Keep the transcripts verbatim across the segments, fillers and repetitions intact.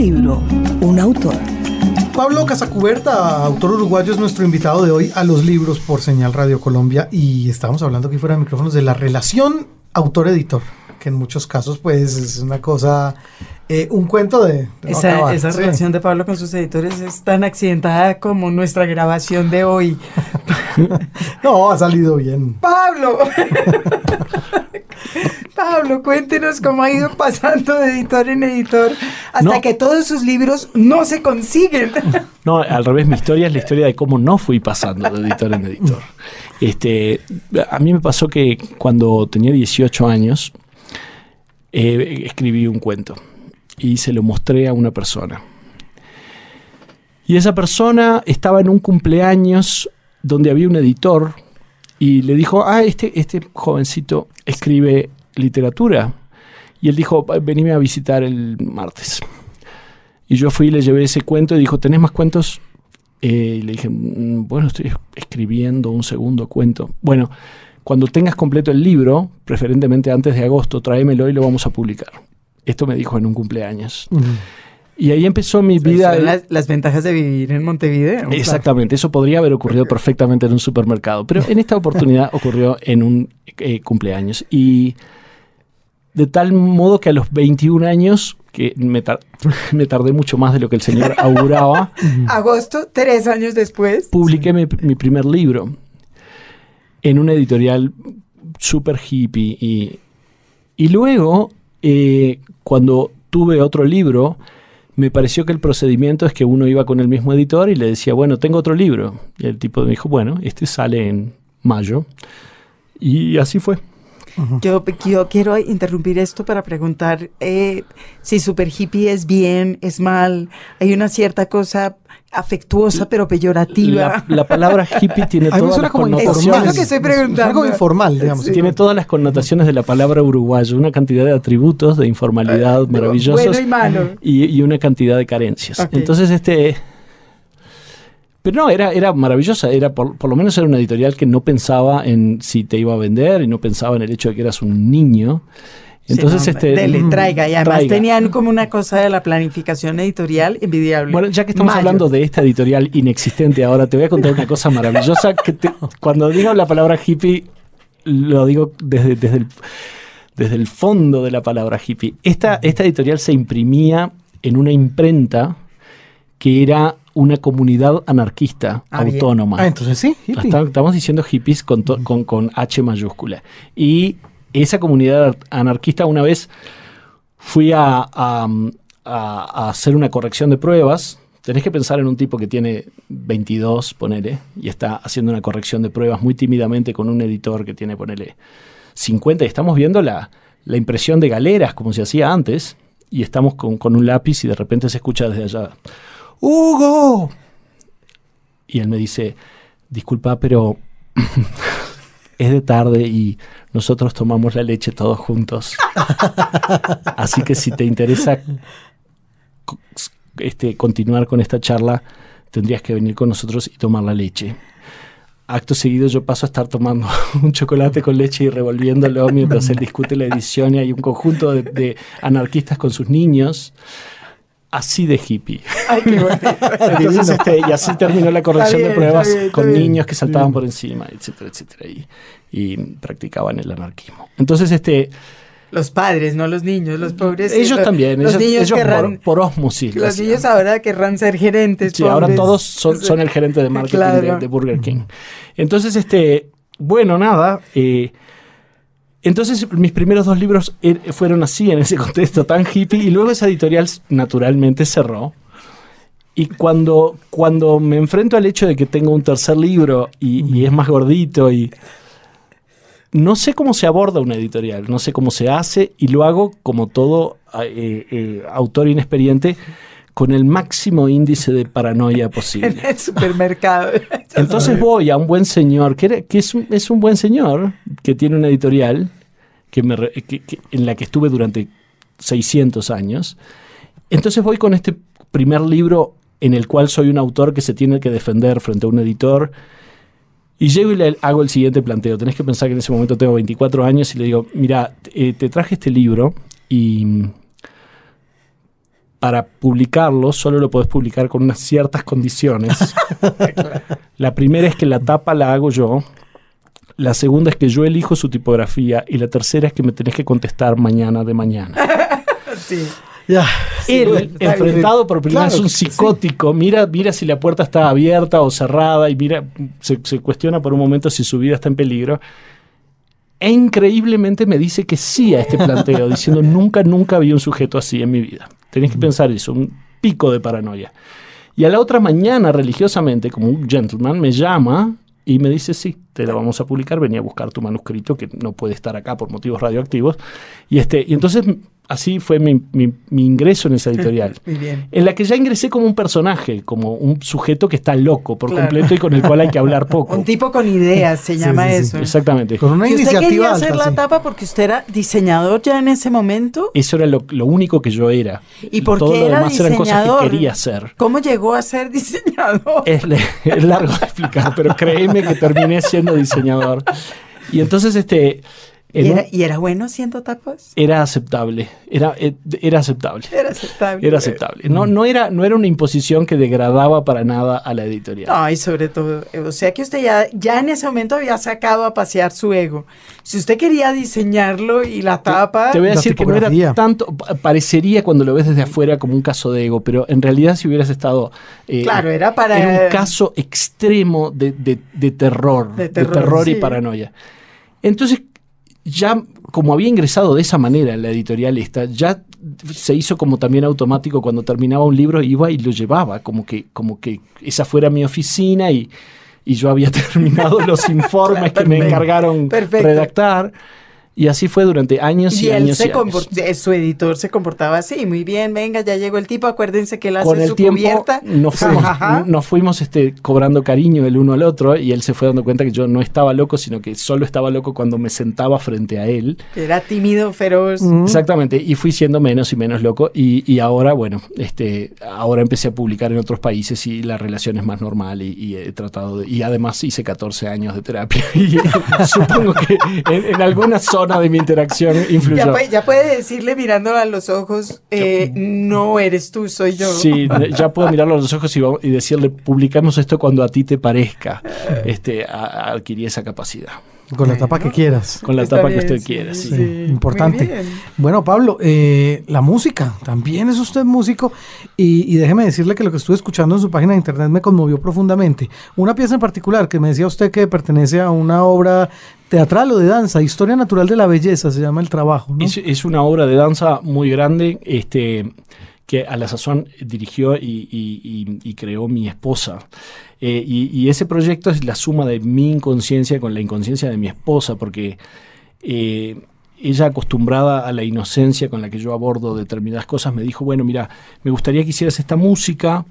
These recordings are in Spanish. libro, un autor. Pablo Casacuberta, autor uruguayo, es nuestro invitado de hoy a Los Libros por Señal Radio Colombia, y estábamos hablando aquí fuera de micrófonos de la relación autor-editor, que en muchos casos pues es una cosa, eh, un cuento de... de esa acabar, esa ¿sí? relación de Pablo con sus editores es tan accidentada como nuestra grabación de hoy. No, ha salido bien. ¡Pablo! Pablo, cuéntenos cómo ha ido pasando de editor en editor hasta no. que todos sus libros no se consiguen. No, al revés, mi historia es la historia de cómo no fui pasando de editor en editor. Este, a mí me pasó que cuando tenía dieciocho años eh, escribí un cuento y se lo mostré a una persona. Y esa persona estaba en un cumpleaños donde había un editor y le dijo, ah, este, este jovencito escribe literatura. Y él dijo, venime a visitar el martes. Y yo fui y le llevé ese cuento y dijo, ¿tenés más cuentos? Eh, y le dije, bueno, estoy escribiendo un segundo cuento. Bueno, cuando tengas completo el libro, preferentemente antes de agosto, tráemelo y lo vamos a publicar. Esto me dijo en un cumpleaños. Uh-huh. Y ahí empezó mi o sea, vida. Son las, las ventajas de vivir en Montevideo. Exactamente, eso podría haber ocurrido perfectamente en un supermercado, pero en esta oportunidad ocurrió en un eh, cumpleaños. Y de tal modo que a los veintiún años, que me, tar- me tardé mucho más de lo que el señor auguraba. Agosto, tres años después. Publiqué sí. mi, mi primer libro en una editorial súper hippie. Y, y luego, eh, cuando tuve otro libro... Me pareció que el procedimiento es que uno iba con el mismo editor y le decía, bueno, tengo otro libro. Y el tipo me dijo, bueno, este sale en mayo. Y así fue. Uh-huh. Yo, yo quiero interrumpir esto para preguntar eh, si super hippie es bien, es mal. Hay una cierta cosa afectuosa pero peyorativa. La, la palabra hippie tiene todas las suena connotaciones. Como es lo que estoy preguntando. Algo informal, digamos. Sí. Tiene todas las connotaciones de la palabra uruguayo, una cantidad de atributos de informalidad eh, maravillosos. Bueno y malo. Y, y una cantidad de carencias. Okay. Entonces, este... Pero no, era, era maravillosa, era por, por lo menos era una editorial que no pensaba en si te iba a vender y no pensaba en el hecho de que eras un niño. Entonces, sí, no, este, dele, traiga, y además traiga. Tenían como una cosa de la planificación editorial envidiable. Bueno, ya que estamos Mayo. hablando de esta editorial inexistente ahora, te voy a contar una cosa maravillosa. que te, Cuando digo la palabra hippie, lo digo desde, desde, el, desde el fondo de la palabra hippie. Esta, esta editorial se imprimía en una imprenta que era una comunidad anarquista ah, autónoma. Bien. Ah, entonces sí, hippie. Hasta, estamos diciendo hippies con, to, con, con H mayúscula. Y esa comunidad anarquista, una vez fui a, a, a hacer una corrección de pruebas. Tenés que pensar en un tipo que tiene veintidós, ponele, y está haciendo una corrección de pruebas muy tímidamente con un editor que tiene, ponele, cincuenta. Y estamos viendo la, la impresión de galeras, como se hacía antes, y estamos con, con un lápiz y de repente se escucha desde allá, ¡Hugo! Y él me dice, disculpa, pero... es de tarde y nosotros tomamos la leche todos juntos. Así que si te interesa este, continuar con esta charla, tendrías que venir con nosotros y tomar la leche. Acto seguido yo paso a estar tomando un chocolate con leche y revolviéndolo mientras él discute la edición y hay un conjunto de, de anarquistas con sus niños. Así de hippie. Ay, qué bueno. Entonces, este, y así terminó la corrección bien, de pruebas está bien, está con bien. niños que saltaban bien. por encima, etcétera, etcétera, y, y practicaban el anarquismo. Entonces, este... Los padres, no los niños, los pobres. Ellos los, también, los ellos, niños ellos querrán, por, por osmosis. Los niños ahora querrán ser gerentes. Sí, pobres. Ahora todos son, son el gerente de marketing claro. de, de Burger King. Entonces, este, bueno, nada... Eh, Entonces, mis primeros dos libros er- fueron así, en ese contexto tan hippie, y luego esa editorial naturalmente cerró. Y cuando, cuando me enfrento al hecho de que tengo un tercer libro y, y es más gordito, y no sé cómo se aborda una editorial, no sé cómo se hace, y lo hago como todo eh, eh, autor inexperiente, con el máximo índice de paranoia posible. En el supermercado. Entonces voy a un buen señor, que, era, que es, un, es un buen señor, que tiene una editorial que me, que, que, en la que estuve durante seiscientos años. Entonces voy con este primer libro en el cual soy un autor que se tiene que defender frente a un editor. Y llego y le hago el siguiente planteo. Tenés que pensar que en ese momento tengo veinticuatro años y le digo, mira, eh, te traje este libro y... para publicarlo solo lo podés publicar con unas ciertas condiciones. La primera es que la tapa la hago yo, la segunda es que yo elijo su tipografía y la tercera es que me tenés que contestar mañana de mañana. Sí. Ya. Sí, él, enfrentado por primera vez, claro, es un psicótico, sí. mira, mira si la puerta está abierta o cerrada y mira, se, se cuestiona por un momento si su vida está en peligro. E increíblemente me dice que sí a este planteo, diciendo nunca, nunca vi un sujeto así en mi vida. Tenés que pensar eso, un pico de paranoia. Y a la otra mañana, religiosamente, como un gentleman, me llama y me dice, sí, te la vamos a publicar, vení a buscar tu manuscrito, que no puede estar acá por motivos radioactivos. Y, este, y entonces... Así fue mi, mi, mi ingreso en esa editorial. Muy bien. En la que ya ingresé como un personaje, como un sujeto que está loco por claro. completo y con el cual hay que hablar poco. Un tipo con ideas, se llama sí, sí, eso. Sí. Exactamente. Con una iniciativa usted quería hacer alta, la sí. tapa porque usted era diseñador ya en ese momento. Eso era lo, lo único que yo era. ¿Y por Todo qué era demás diseñador? Eran cosas que quería hacer. ¿Cómo llegó a ser diseñador? Es, es largo de explicar, pero créeme que terminé siendo diseñador. Y entonces este... ¿Y era, ¿Y era bueno haciendo tapas? Era aceptable, era, era aceptable. Era aceptable. Era aceptable. No, no, era, no era una imposición que degradaba para nada a la editorial. Ay, sobre todo, o sea que usted ya, ya en ese momento había sacado a pasear su ego. Si usted quería diseñarlo y la tapa... Te, te voy a decir que no era tanto, parecería cuando lo ves desde afuera como un caso de ego, pero en realidad si hubieras estado... Eh, claro, era para... Era un caso extremo de, de, de terror, de terror, de terror sí. y paranoia. Entonces... Ya, como había ingresado de esa manera en la editorial esta, ya se hizo como también automático cuando terminaba un libro, iba y lo llevaba, como que, como que esa fuera mi oficina y, y yo había terminado los informes que me encargaron Perfecto. redactar. Y así fue durante años y, y años. Se y años. Su editor se comportaba así, muy bien, venga, ya llegó el tipo, acuérdense que él hace Con el su tiempo, cubierta. Nos fuimos, nos fuimos este, cobrando cariño el uno al otro y él se fue dando cuenta que yo no estaba loco, sino que solo estaba loco cuando me sentaba frente a él. Era tímido, feroz. Mm. Exactamente, y fui siendo menos y menos loco y, y ahora, bueno, este, ahora empecé a publicar en otros países y la relación es más normal y, y he tratado de, y además hice catorce años de terapia y supongo que en, en algunas zonas de mi interacción influyó. Ya, ya puedes decirle mirando a los ojos, eh, yo, no eres tú, soy yo. Sí, ya puedo mirarlo a los ojos y, y decirle, publicamos esto cuando a ti te parezca. Este, a, adquirí esa capacidad. Con la tapa que quieras. Con la tapa que usted quiera, sí. sí. sí. Importante. Bueno, Pablo, eh, la música, también es usted músico y, y déjeme decirle que lo que estuve escuchando en su página de internet me conmovió profundamente. Una pieza en particular que me decía usted que pertenece a una obra teatral o de danza, Historia Natural de la Belleza, se llama el trabajo, ¿no? Es, es una obra de danza muy grande, este... que a la sazón dirigió y, y, y, y creó mi esposa. Eh, y, y ese proyecto es la suma de mi inconsciencia con la inconsciencia de mi esposa, porque eh, ella, acostumbrada a la inocencia con la que yo abordo determinadas cosas, me dijo, bueno, mira, me gustaría que hicieras esta música,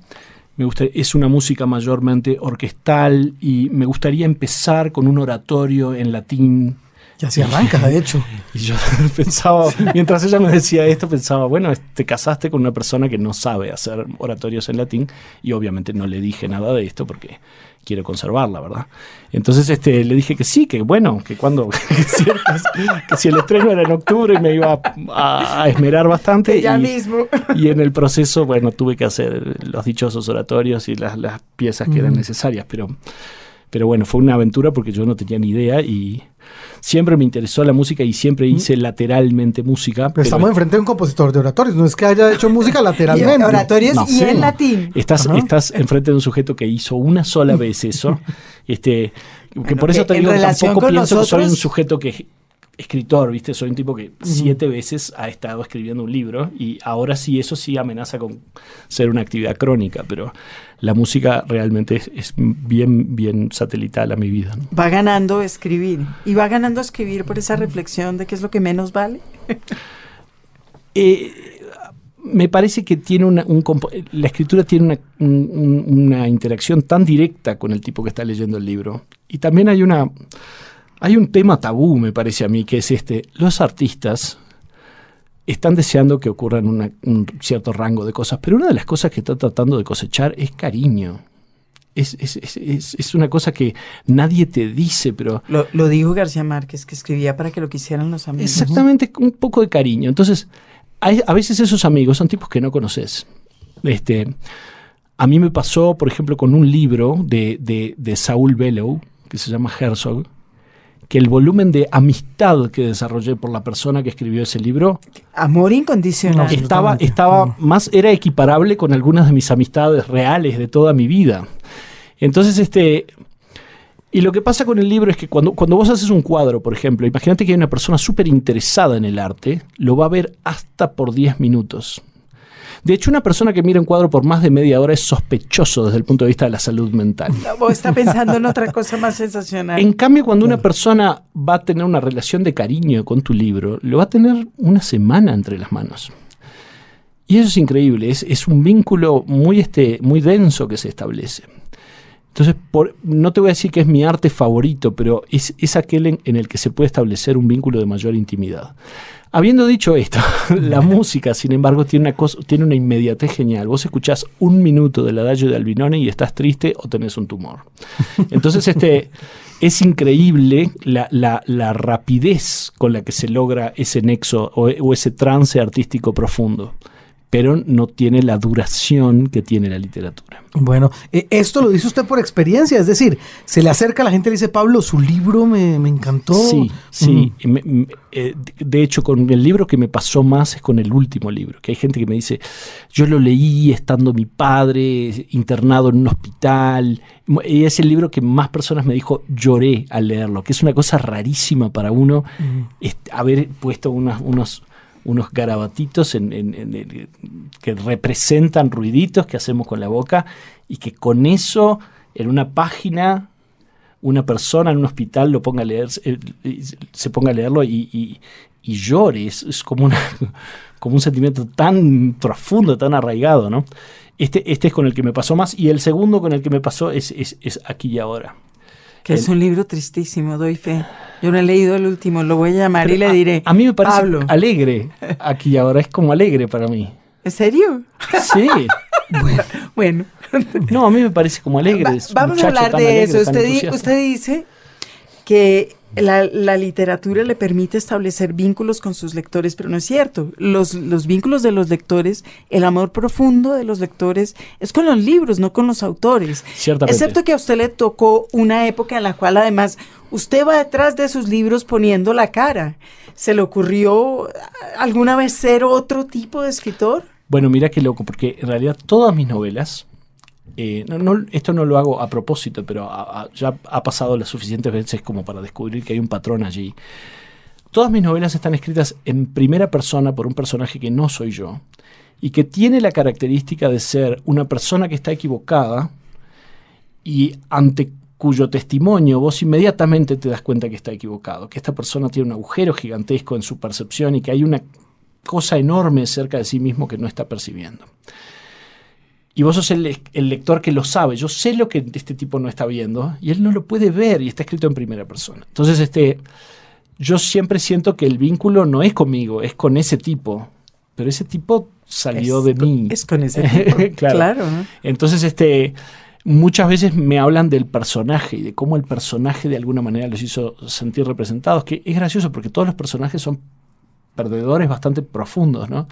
me gustaría, es una música mayormente orquestal, y me gustaría empezar con un oratorio en latín. Ya se arranca, de hecho. Y yo pensaba, mientras ella me decía esto, pensaba, bueno, te casaste con una persona que no sabe hacer oratorios en latín, y obviamente no le dije nada de esto porque quiero conservarla, ¿verdad? Entonces este, le dije que sí, que bueno, que cuando, que, ciertas, que si el estreno era en octubre me iba a, a esmerar bastante. Que ya y, mismo. Y en el proceso, bueno, tuve que hacer los dichosos oratorios y las, las piezas que mm. eran necesarias, pero... Pero bueno, fue una aventura porque yo no tenía ni idea y siempre me interesó la música y siempre hice ¿Mm? lateralmente música. Pero, pero estamos enfrente de un compositor de oratorios, no es que haya hecho música lateralmente. Oratorios no, y sí. en latín. Estás, estás enfrente de un sujeto que hizo una sola vez eso. este, que bueno, por eso te digo, tampoco pienso nosotros... que soy un sujeto que... escritor, ¿viste? Soy un tipo que siete uh-huh. veces ha estado escribiendo un libro y ahora sí, eso sí amenaza con ser una actividad crónica, pero la música realmente es, es bien, bien satelital a mi vida, ¿no? Va ganando escribir y va ganando escribir por esa reflexión de qué es lo que menos vale. eh, me parece que tiene una, un compo- la escritura tiene una, un, una interacción tan directa con el tipo que está leyendo el libro y también hay una... Hay un tema tabú, me parece a mí, que es este. Los artistas están deseando que ocurran una, un cierto rango de cosas, pero una de las cosas que está tratando de cosechar es cariño. Es, es, es, es una cosa que nadie te dice, pero... Lo, lo dijo García Márquez, que escribía para que lo quisieran los amigos. Exactamente, un poco de cariño. Entonces, hay, a veces esos amigos son tipos que no conoces. Este, a mí me pasó, por ejemplo, con un libro de, de, de Saul Bellow, que se llama Herzog, que el volumen de amistad que desarrollé por la persona que escribió ese libro... Amor incondicional. Estaba, estaba más, era equiparable con algunas de mis amistades reales de toda mi vida. Entonces, este... Y lo que pasa con el libro es que cuando, cuando vos haces un cuadro, por ejemplo, imagínate que hay una persona súper interesada en el arte, lo va a ver hasta por diez minutos. De hecho, una persona que mira un cuadro por más de media hora es sospechoso desde el punto de vista de la salud mental. No, está pensando en otra cosa más sensacional. En cambio, cuando una persona va a tener una relación de cariño con tu libro, lo va a tener una semana entre las manos. Y eso es increíble, es, es un vínculo muy, este, muy denso que se establece. Entonces, por, no te voy a decir que es mi arte favorito, pero es, es aquel en, en el que se puede establecer un vínculo de mayor intimidad. Habiendo dicho esto, la música, sin embargo, tiene una, cosa, tiene una inmediatez genial. Vos escuchás un minuto del Adagio de Albinoni y estás triste o tenés un tumor. Entonces, este, es increíble la, la, la rapidez con la que se logra ese nexo o, o ese trance artístico profundo, pero no tiene la duración que tiene la literatura. Bueno, eh, esto lo dice usted por experiencia, es decir, se le acerca a la gente y le dice, Pablo, su libro me, me encantó. Sí, sí. Mm. Me, me, eh, de hecho, con el libro que me pasó más es con el último libro, que hay gente que me dice, yo lo leí estando mi padre internado en un hospital, y es el libro que más personas me dijo, lloré al leerlo, que es una cosa rarísima para uno, mm. es, haber puesto unas, unos... unos garabatitos en, en, en, en, que representan ruiditos que hacemos con la boca y que con eso en una página una persona en un hospital lo ponga a leer, se ponga a leerlo y, y, y llore. Es, es como, una, como un sentimiento tan profundo, tan arraigado, ¿no? Este, este es con el que me pasó más y el segundo con el que me pasó es, es, es Aquí y Ahora. Que el, es un libro tristísimo, doy fe. Yo no he leído el último, lo voy a llamar y le a, diré. A mí me parece Pablo. Alegre. Aquí y Ahora es como alegre para mí. ¿En serio? Sí. Bueno. bueno. No, a mí me parece como alegre. Va, vamos a hablar de alegre, eso. Usted, usted dice que la, la literatura le permite establecer vínculos con sus lectores, pero no es cierto. Los, los vínculos de los lectores, el amor profundo de los lectores, es con los libros, no con los autores. Ciertamente. Excepto que a usted le tocó una época en la cual, además, usted va detrás de sus libros poniendo la cara. ¿Se le ocurrió alguna vez ser otro tipo de escritor? Bueno, mira qué loco, porque en realidad todas mis novelas, Eh, no, no, esto no lo hago a propósito, pero a, a, ya ha pasado las suficientes veces como para descubrir que hay un patrón allí. Todas mis novelas están escritas en primera persona por un personaje que no soy yo y que tiene la característica de ser una persona que está equivocada y ante cuyo testimonio vos inmediatamente te das cuenta que está equivocado, que esta persona tiene un agujero gigantesco en su percepción y que hay una cosa enorme cerca de sí mismo que no está percibiendo. Y vos sos el, el lector que lo sabe. Yo sé lo que este tipo no está viendo y él no lo puede ver y está escrito en primera persona. Entonces, este, yo siempre siento que el vínculo no es conmigo, es con ese tipo. Pero ese tipo salió es, de mí. Es con ese tipo, claro. claro ¿no? Entonces, este, muchas veces me hablan del personaje y de cómo el personaje de alguna manera los hizo sentir representados, que es gracioso porque todos los personajes son perdedores bastante profundos, ¿no?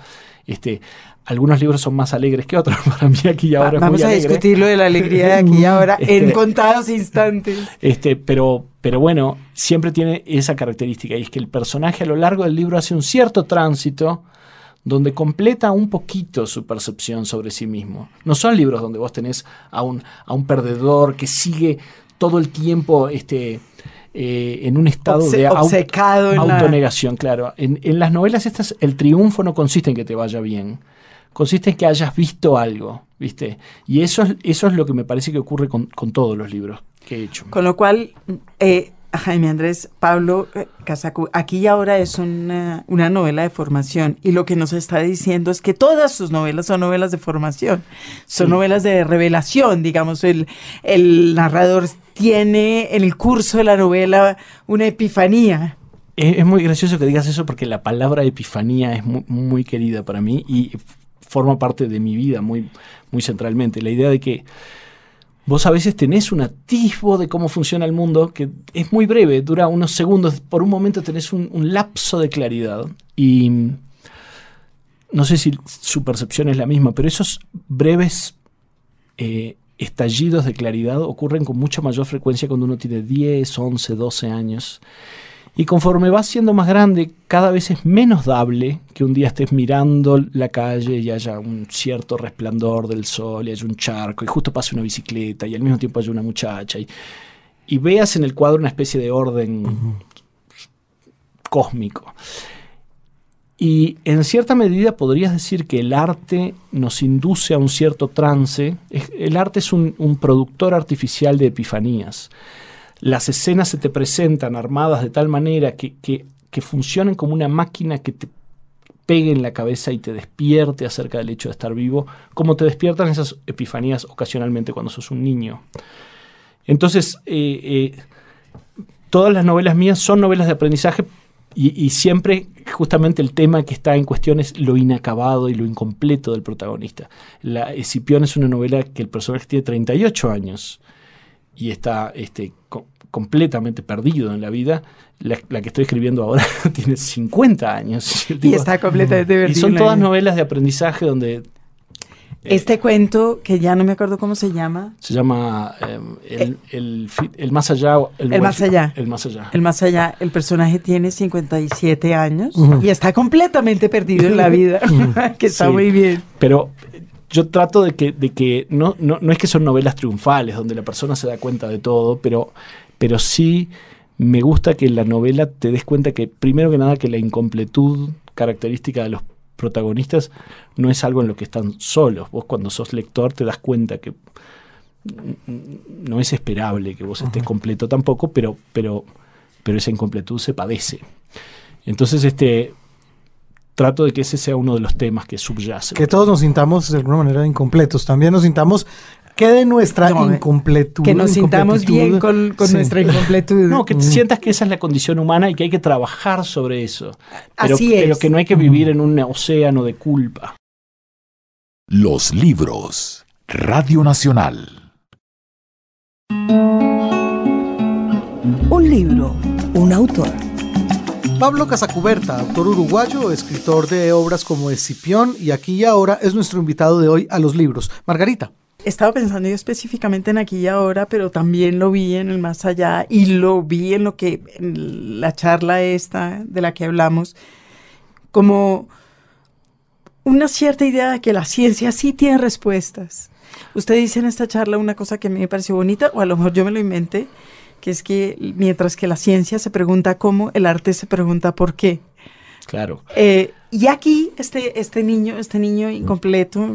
Este, algunos libros son más alegres que otros. Para mí Aquí y Ahora Va, es muy alegre. Vamos a discutir lo de la alegría de Aquí y Ahora este, en contados instantes. Este, pero, pero bueno, siempre tiene esa característica y es que el personaje a lo largo del libro hace un cierto tránsito donde completa un poquito su percepción sobre sí mismo. No son libros donde vos tenés a un, a un perdedor que sigue todo el tiempo... Este, Eh, en un estado Obse, de auto, en autonegación, la... claro. En, en las novelas estas, el triunfo no consiste en que te vaya bien, consiste en que hayas visto algo, ¿viste? Y eso es, eso es lo que me parece que ocurre con, con todos los libros que he hecho. Con lo cual, eh, Jaime Andrés, Pablo Casacuberta, Aquí y Ahora es una, una novela de formación, y lo que nos está diciendo es que todas sus novelas son novelas de formación, son sí. novelas de revelación, digamos, el, el narrador... tiene en el curso de la novela una epifanía. Es, es muy gracioso que digas eso porque la palabra epifanía es muy, muy querida para mí y forma parte de mi vida muy, muy centralmente. La idea de que vos a veces tenés un atisbo de cómo funciona el mundo que es muy breve, dura unos segundos. Por un momento tenés un, un lapso de claridad y... no sé si su percepción es la misma, pero esos breves eh, estallidos de claridad ocurren con mucha mayor frecuencia cuando uno tiene diez, once, doce años. Y conforme vas siendo más grande, cada vez es menos dable que un día estés mirando la calle y haya un cierto resplandor del sol y haya un charco y justo pase una bicicleta y al mismo tiempo haya una muchacha. Y, y veas en el cuadro una especie de orden uh-huh. cósmico. Y en cierta medida podrías decir que el arte nos induce a un cierto trance. El arte es un, un productor artificial de epifanías. Las escenas se te presentan armadas de tal manera que, que, que funcionen como una máquina que te pegue en la cabeza y te despierte acerca del hecho de estar vivo, como te despiertan esas epifanías ocasionalmente cuando sos un niño. Entonces, eh, eh, todas las novelas mías son novelas de aprendizaje y, y siempre justamente el tema que está en cuestión es lo inacabado y lo incompleto del protagonista. La Escipión es una novela que el personaje tiene treinta y ocho años. Y está este, co- completamente perdido en la vida. La, la que estoy escribiendo ahora tiene cincuenta años. Y, digo, y está completamente perdido. Y son todas novelas de aprendizaje donde... Este eh, cuento, que ya no me acuerdo cómo se llama. Se llama eh, el, eh, el, el, el más allá. El, el más allá. El más allá. El más allá. El personaje tiene cincuenta y siete años uh-huh. y está completamente perdido en la vida, que está sí, muy bien. Pero... Yo trato de que, de que no, no, no es que son novelas triunfales donde la persona se da cuenta de todo, pero, pero sí me gusta que en la novela te des cuenta que, primero que nada, que la incompletud característica de los protagonistas no es algo en lo que están solos. Vos cuando sos lector te das cuenta que no es esperable que vos estés completo tampoco, pero, pero, pero esa incompletud se padece. Entonces, este... trato de que ese sea uno de los temas que subyace. Que todos nos sintamos de alguna manera incompletos. También nos sintamos que de nuestra no, incompletud. Que nos sintamos bien con, con sí. nuestra incompletud. No, que te sientas que esa es la condición humana y que hay que trabajar sobre eso. Pero, Así es. Pero que no hay que vivir en un océano de culpa. Los libros. Radio Nacional. Un libro. Un autor. Pablo Casacuberta, autor uruguayo, escritor de obras como Escipión y Aquí y Ahora, es nuestro invitado de hoy a Los Libros. Margarita. Estaba pensando yo específicamente en Aquí y Ahora, pero también lo vi en El Más Allá y lo vi en lo que en la charla esta de la que hablamos, como una cierta idea de que la ciencia sí tiene respuestas. Usted dice en esta charla una cosa que me pareció bonita, o a lo mejor yo me lo inventé, que es que mientras que la ciencia se pregunta cómo, el arte se pregunta por qué. Claro. Eh, y aquí este, este niño, este niño incompleto,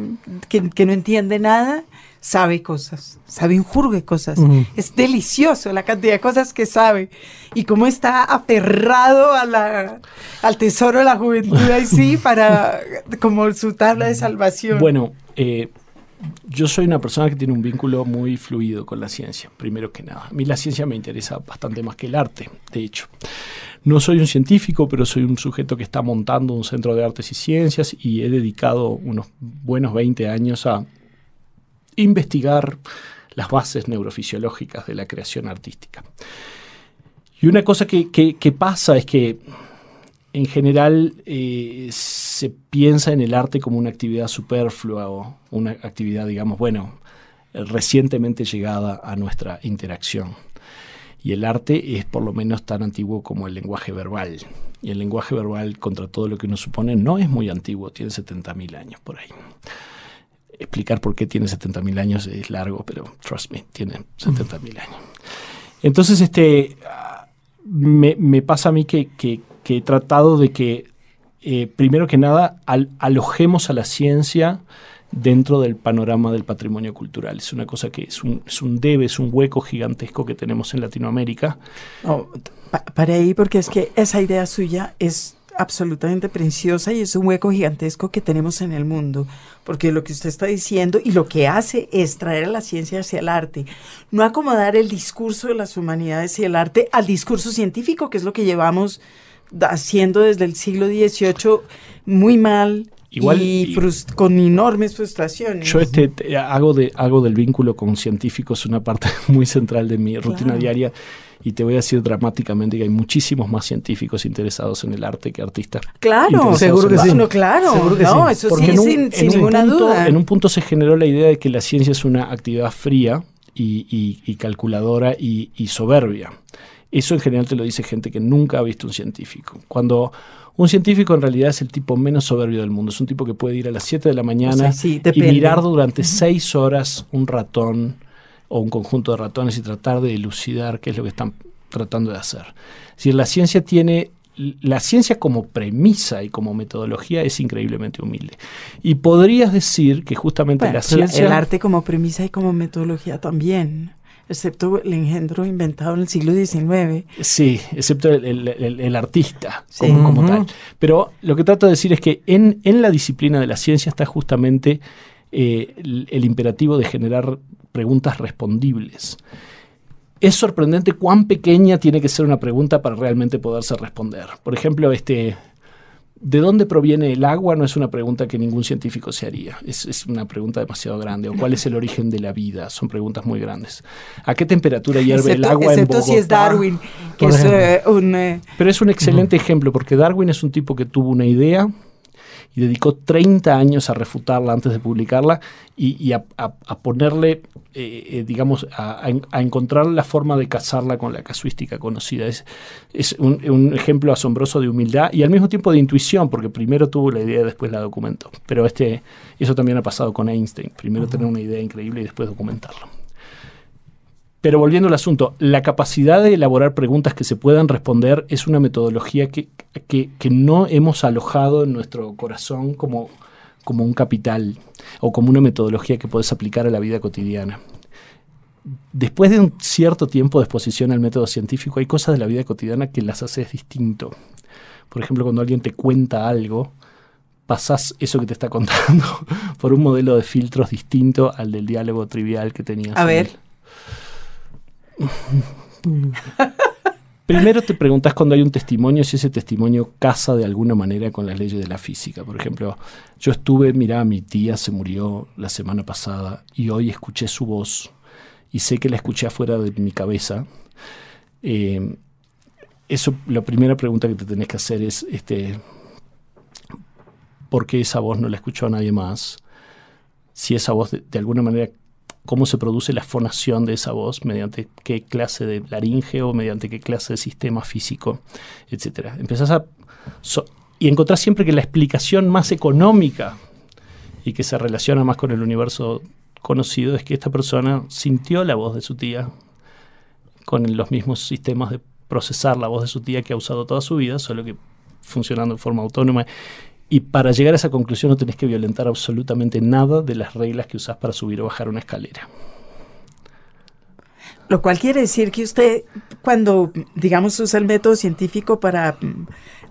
que, que no entiende nada, sabe cosas, sabe un jurgo de cosas. Uh-huh. Es delicioso la cantidad de cosas que sabe y cómo está aferrado a la, al tesoro de la juventud ahí sí, para como su tabla de salvación. Bueno, eh... yo soy una persona que tiene un vínculo muy fluido con la ciencia, primero que nada. A mí la ciencia me interesa bastante más que el arte, de hecho. No soy un científico, pero soy un sujeto que está montando un centro de artes y ciencias y he dedicado unos buenos veinte años a investigar las bases neurofisiológicas de la creación artística. Y una cosa que, que, que pasa es que en general eh, se piensa en el arte como una actividad superflua o una actividad, digamos, bueno, recientemente llegada a nuestra interacción. Y el arte es por lo menos tan antiguo como el lenguaje verbal. Y el lenguaje verbal, contra todo lo que uno supone, no es muy antiguo, tiene setenta mil años por ahí. Explicar por qué tiene setenta mil años es largo, pero trust me, tiene setenta mil años. Entonces, este, me, me pasa a mí que... que que he tratado de que, eh, primero que nada, al, alojemos a la ciencia dentro del panorama del patrimonio cultural. Es una cosa que es un, es un debe, es un hueco gigantesco que tenemos en Latinoamérica. Oh, pa- para ahí, porque es que esa idea suya es absolutamente preciosa y es un hueco gigantesco que tenemos en el mundo, porque lo que usted está diciendo y lo que hace es traer a la ciencia hacia el arte, no acomodar el discurso de las humanidades y el arte al discurso científico, que es lo que llevamos haciendo desde el siglo dieciocho muy mal. Igual, y frust- con enormes frustraciones. Yo este, te, hago, de, hago del vínculo con científicos una parte muy central de mi claro. rutina diaria y te voy a decir dramáticamente que hay muchísimos más científicos interesados en el arte que artistas. Claro, seguro que, sí. no, claro seguro que no, sí. Eso sí, en un, sin, en sin ninguna punto, duda. En un punto se generó la idea de que la ciencia es una actividad fría y, y, y calculadora y, y soberbia. Eso en general te lo dice gente que nunca ha visto un científico. Cuando un científico en realidad es el tipo menos soberbio del mundo. Es un tipo que puede ir a las siete de la mañana, o sea, sí, y mirar durante seis horas un ratón o un conjunto de ratones y tratar de elucidar qué es lo que están tratando de hacer. Es decir, la ciencia tiene... La ciencia como premisa y como metodología es increíblemente humilde. Y podrías decir que justamente bueno, la ciencia... El arte como premisa y como metodología también... Excepto el engendro inventado en el siglo diecinueve. Sí, excepto el, el, el, el artista, sí, como, como uh-huh. tal. Pero lo que trato de decir es que en, en la disciplina de la ciencia está justamente eh, el, el imperativo de generar preguntas respondibles. Es sorprendente cuán pequeña tiene que ser una pregunta para realmente poderse responder. Por ejemplo, este... ¿de dónde proviene el agua? No es una pregunta que ningún científico se haría. Es, es una pregunta demasiado grande. ¿O cuál es el origen de la vida? Son preguntas muy grandes. ¿A qué temperatura hierve excepto, el agua en Bogotá? Excepto si es Darwin, que es eh, un... Eh. Pero es un excelente uh-huh. ejemplo, porque Darwin es un tipo que tuvo una idea y dedicó treinta años a refutarla antes de publicarla y, y a, a, a ponerle, eh, digamos, a, a encontrar la forma de casarla con la casuística conocida. Es, es un, un ejemplo asombroso de humildad y al mismo tiempo de intuición, porque primero tuvo la idea y después la documentó. Pero este, eso también ha pasado con Einstein. Primero uh-huh. tener una idea increíble y después documentarla. Pero volviendo al asunto, la capacidad de elaborar preguntas que se puedan responder es una metodología que, que, que no hemos alojado en nuestro corazón como, como un capital o como una metodología que puedes aplicar a la vida cotidiana. Después de un cierto tiempo de exposición al método científico, hay cosas de la vida cotidiana que las haces distinto. Por ejemplo, cuando alguien te cuenta algo, pasás eso que te está contando por un modelo de filtros distinto al del diálogo trivial que tenías. A ver... Primero te preguntas cuando hay un testimonio si ese testimonio casa de alguna manera con las leyes de la física. Por ejemplo, yo estuve, mirá, mi tía se murió la semana pasada y hoy escuché su voz y sé que la escuché afuera de mi cabeza. Eh, eso, la primera pregunta que te tenés que hacer es este, ¿por qué esa voz no la escuchó a nadie más? Si esa voz de, de alguna manera... cómo se produce la fonación de esa voz, mediante qué clase de laringe o mediante qué clase de sistema físico, etcétera. Empezás a... So, y encontrás siempre que la explicación más económica y que se relaciona más con el universo conocido es que esta persona sintió la voz de su tía con los mismos sistemas de procesar la voz de su tía que ha usado toda su vida, solo que funcionando en forma autónoma. Y para llegar a esa conclusión no tenés que violentar absolutamente nada de las reglas que usás para subir o bajar una escalera. Lo cual quiere decir que usted, cuando, digamos, usa el método científico para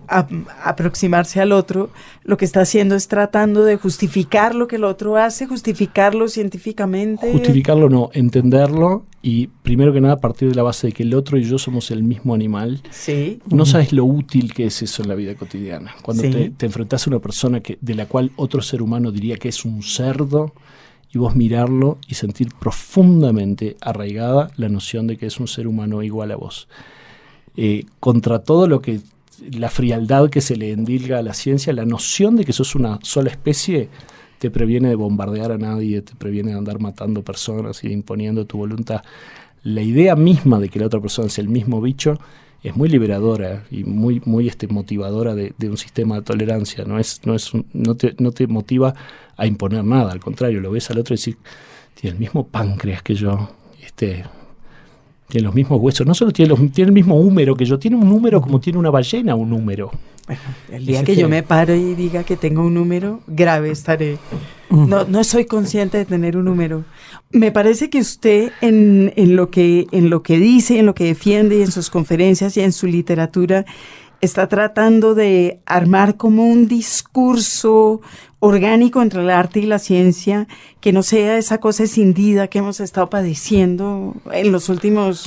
a, aproximarse al otro, lo que está haciendo es tratando de justificar lo que el otro hace, justificarlo científicamente. Justificarlo no, entenderlo y, primero que nada, partir de la base de que el otro y yo somos el mismo animal. Sí. No sabes lo útil que es eso en la vida cotidiana. Cuando sí. te, te enfrentás a una persona que, de la cual otro ser humano diría que es un cerdo, y vos mirarlo y sentir profundamente arraigada la noción de que es un ser humano igual a vos. Eh, contra todo lo que la frialdad que se le endilga a la ciencia, la noción de que sos una sola especie te previene de bombardear a nadie, te previene de andar matando personas y de imponiendo tu voluntad. La idea misma de que la otra persona es el mismo bicho es muy liberadora y muy, muy este, motivadora de, de un sistema de tolerancia. No es, no es un, no te, no te motiva a imponer nada, al contrario, lo ves al otro y decís, tiene el mismo páncreas que yo, este, tiene los mismos huesos, no solo tiene, los, tiene el mismo húmero que yo, tiene un húmero como tiene una ballena, un húmero. Bueno, el día es que este, yo me paro y diga que tengo un húmero, grave estaré. No, no soy consciente de tener un número. Me parece que usted en, en, lo que, en lo que dice, en lo que defiende, y en sus conferencias y en su literatura, está tratando de armar como un discurso orgánico entre el arte y la ciencia que no sea esa cosa escindida que hemos estado padeciendo en los últimos...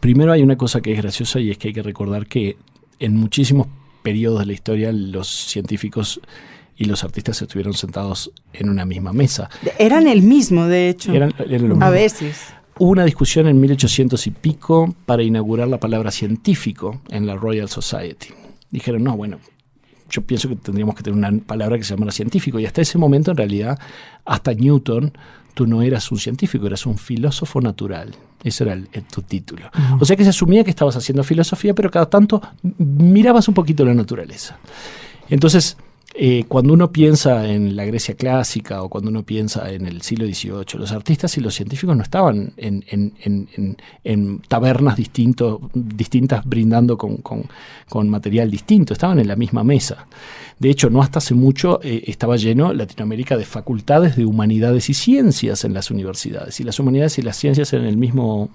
Primero hay una cosa que es graciosa y es que hay que recordar que en muchísimos periodos de la historia los científicos... y los artistas estuvieron sentados en una misma mesa. Eran el mismo, de hecho. Eran, eran lo mismo. A veces. Hubo una discusión en mil ochocientos y pico para inaugurar la palabra científico en la Royal Society. Dijeron, no, bueno, yo pienso que tendríamos que tener una palabra que se llamara científico. Y hasta ese momento, en realidad, hasta Newton, tú no eras un científico, eras un filósofo natural. Ese era el, el, tu título. Uh-huh. O sea que se asumía que estabas haciendo filosofía, pero cada tanto mirabas un poquito la naturaleza. Entonces, eh, cuando uno piensa en la Grecia clásica o cuando uno piensa en el siglo dieciocho, los artistas y los científicos no estaban en, en, en, en, en tabernas distintos, distintas brindando con, con, con material distinto, estaban en la misma mesa. De hecho, no hasta hace mucho eh, estaba lleno Latinoamérica de facultades de humanidades y ciencias en las universidades, y las humanidades y las ciencias en el mismo,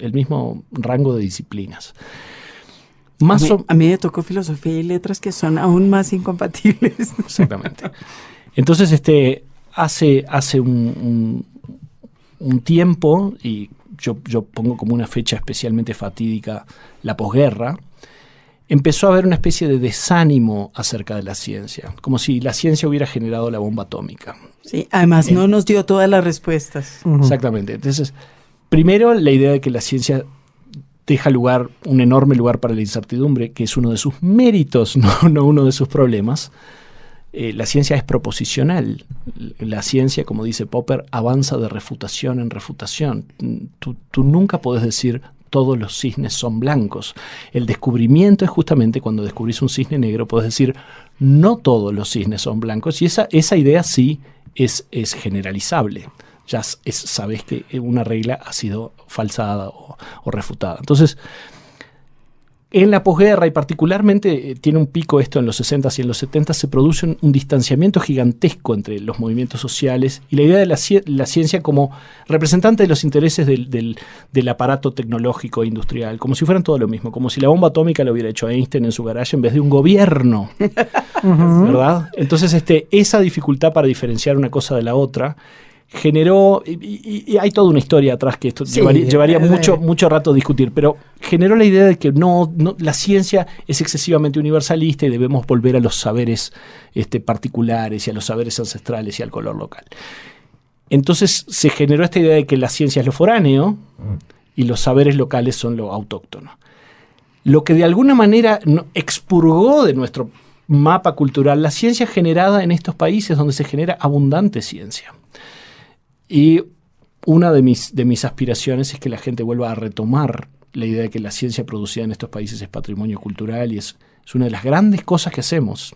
el mismo rango de disciplinas. Más a, mí, a mí me tocó filosofía y letras, que son aún más incompatibles. Exactamente. Entonces, este, hace, hace un, un, un tiempo, y yo, yo pongo como una fecha especialmente fatídica la posguerra, empezó a haber una especie de desánimo acerca de la ciencia, como si la ciencia hubiera generado la bomba atómica. Sí, además eh, no nos dio todas las respuestas. Uh-huh. Exactamente. Entonces, primero la idea de que la ciencia deja lugar, un enorme lugar para la incertidumbre, que es uno de sus méritos, no, no uno de sus problemas. Eh, la ciencia es proposicional. La ciencia, como dice Popper, avanza de refutación en refutación. Tú, tú nunca podés decir todos los cisnes son blancos. El descubrimiento es justamente cuando descubrís un cisne negro, podés decir no todos los cisnes son blancos, y esa, esa idea sí es, es generalizable. Ya es, sabes que una regla ha sido falsada o, o refutada. Entonces, en la posguerra, y particularmente eh, tiene un pico esto en los sesentas y en los setentas, se produce un, un distanciamiento gigantesco entre los movimientos sociales y la idea de la, la ciencia como representante de los intereses del, del, del aparato tecnológico e industrial, como si fueran todo lo mismo, como si la bomba atómica lo hubiera hecho Einstein en su garaje en vez de un gobierno, ¿verdad? Entonces, este, esa dificultad para diferenciar una cosa de la otra generó, y, y hay toda una historia atrás que esto sí, llevaría, llevaría mucho, mucho rato discutir, pero generó la idea de que no, no, la ciencia es excesivamente universalista y debemos volver a los saberes este, particulares y a los saberes ancestrales y al color local. Entonces se generó esta idea de que la ciencia es lo foráneo y los saberes locales son lo autóctono. Lo que de alguna manera expurgó de nuestro mapa cultural la ciencia generada en estos países donde se genera abundante ciencia. Y una de mis, de mis aspiraciones es que la gente vuelva a retomar la idea de que la ciencia producida en estos países es patrimonio cultural y es, es una de las grandes cosas que hacemos.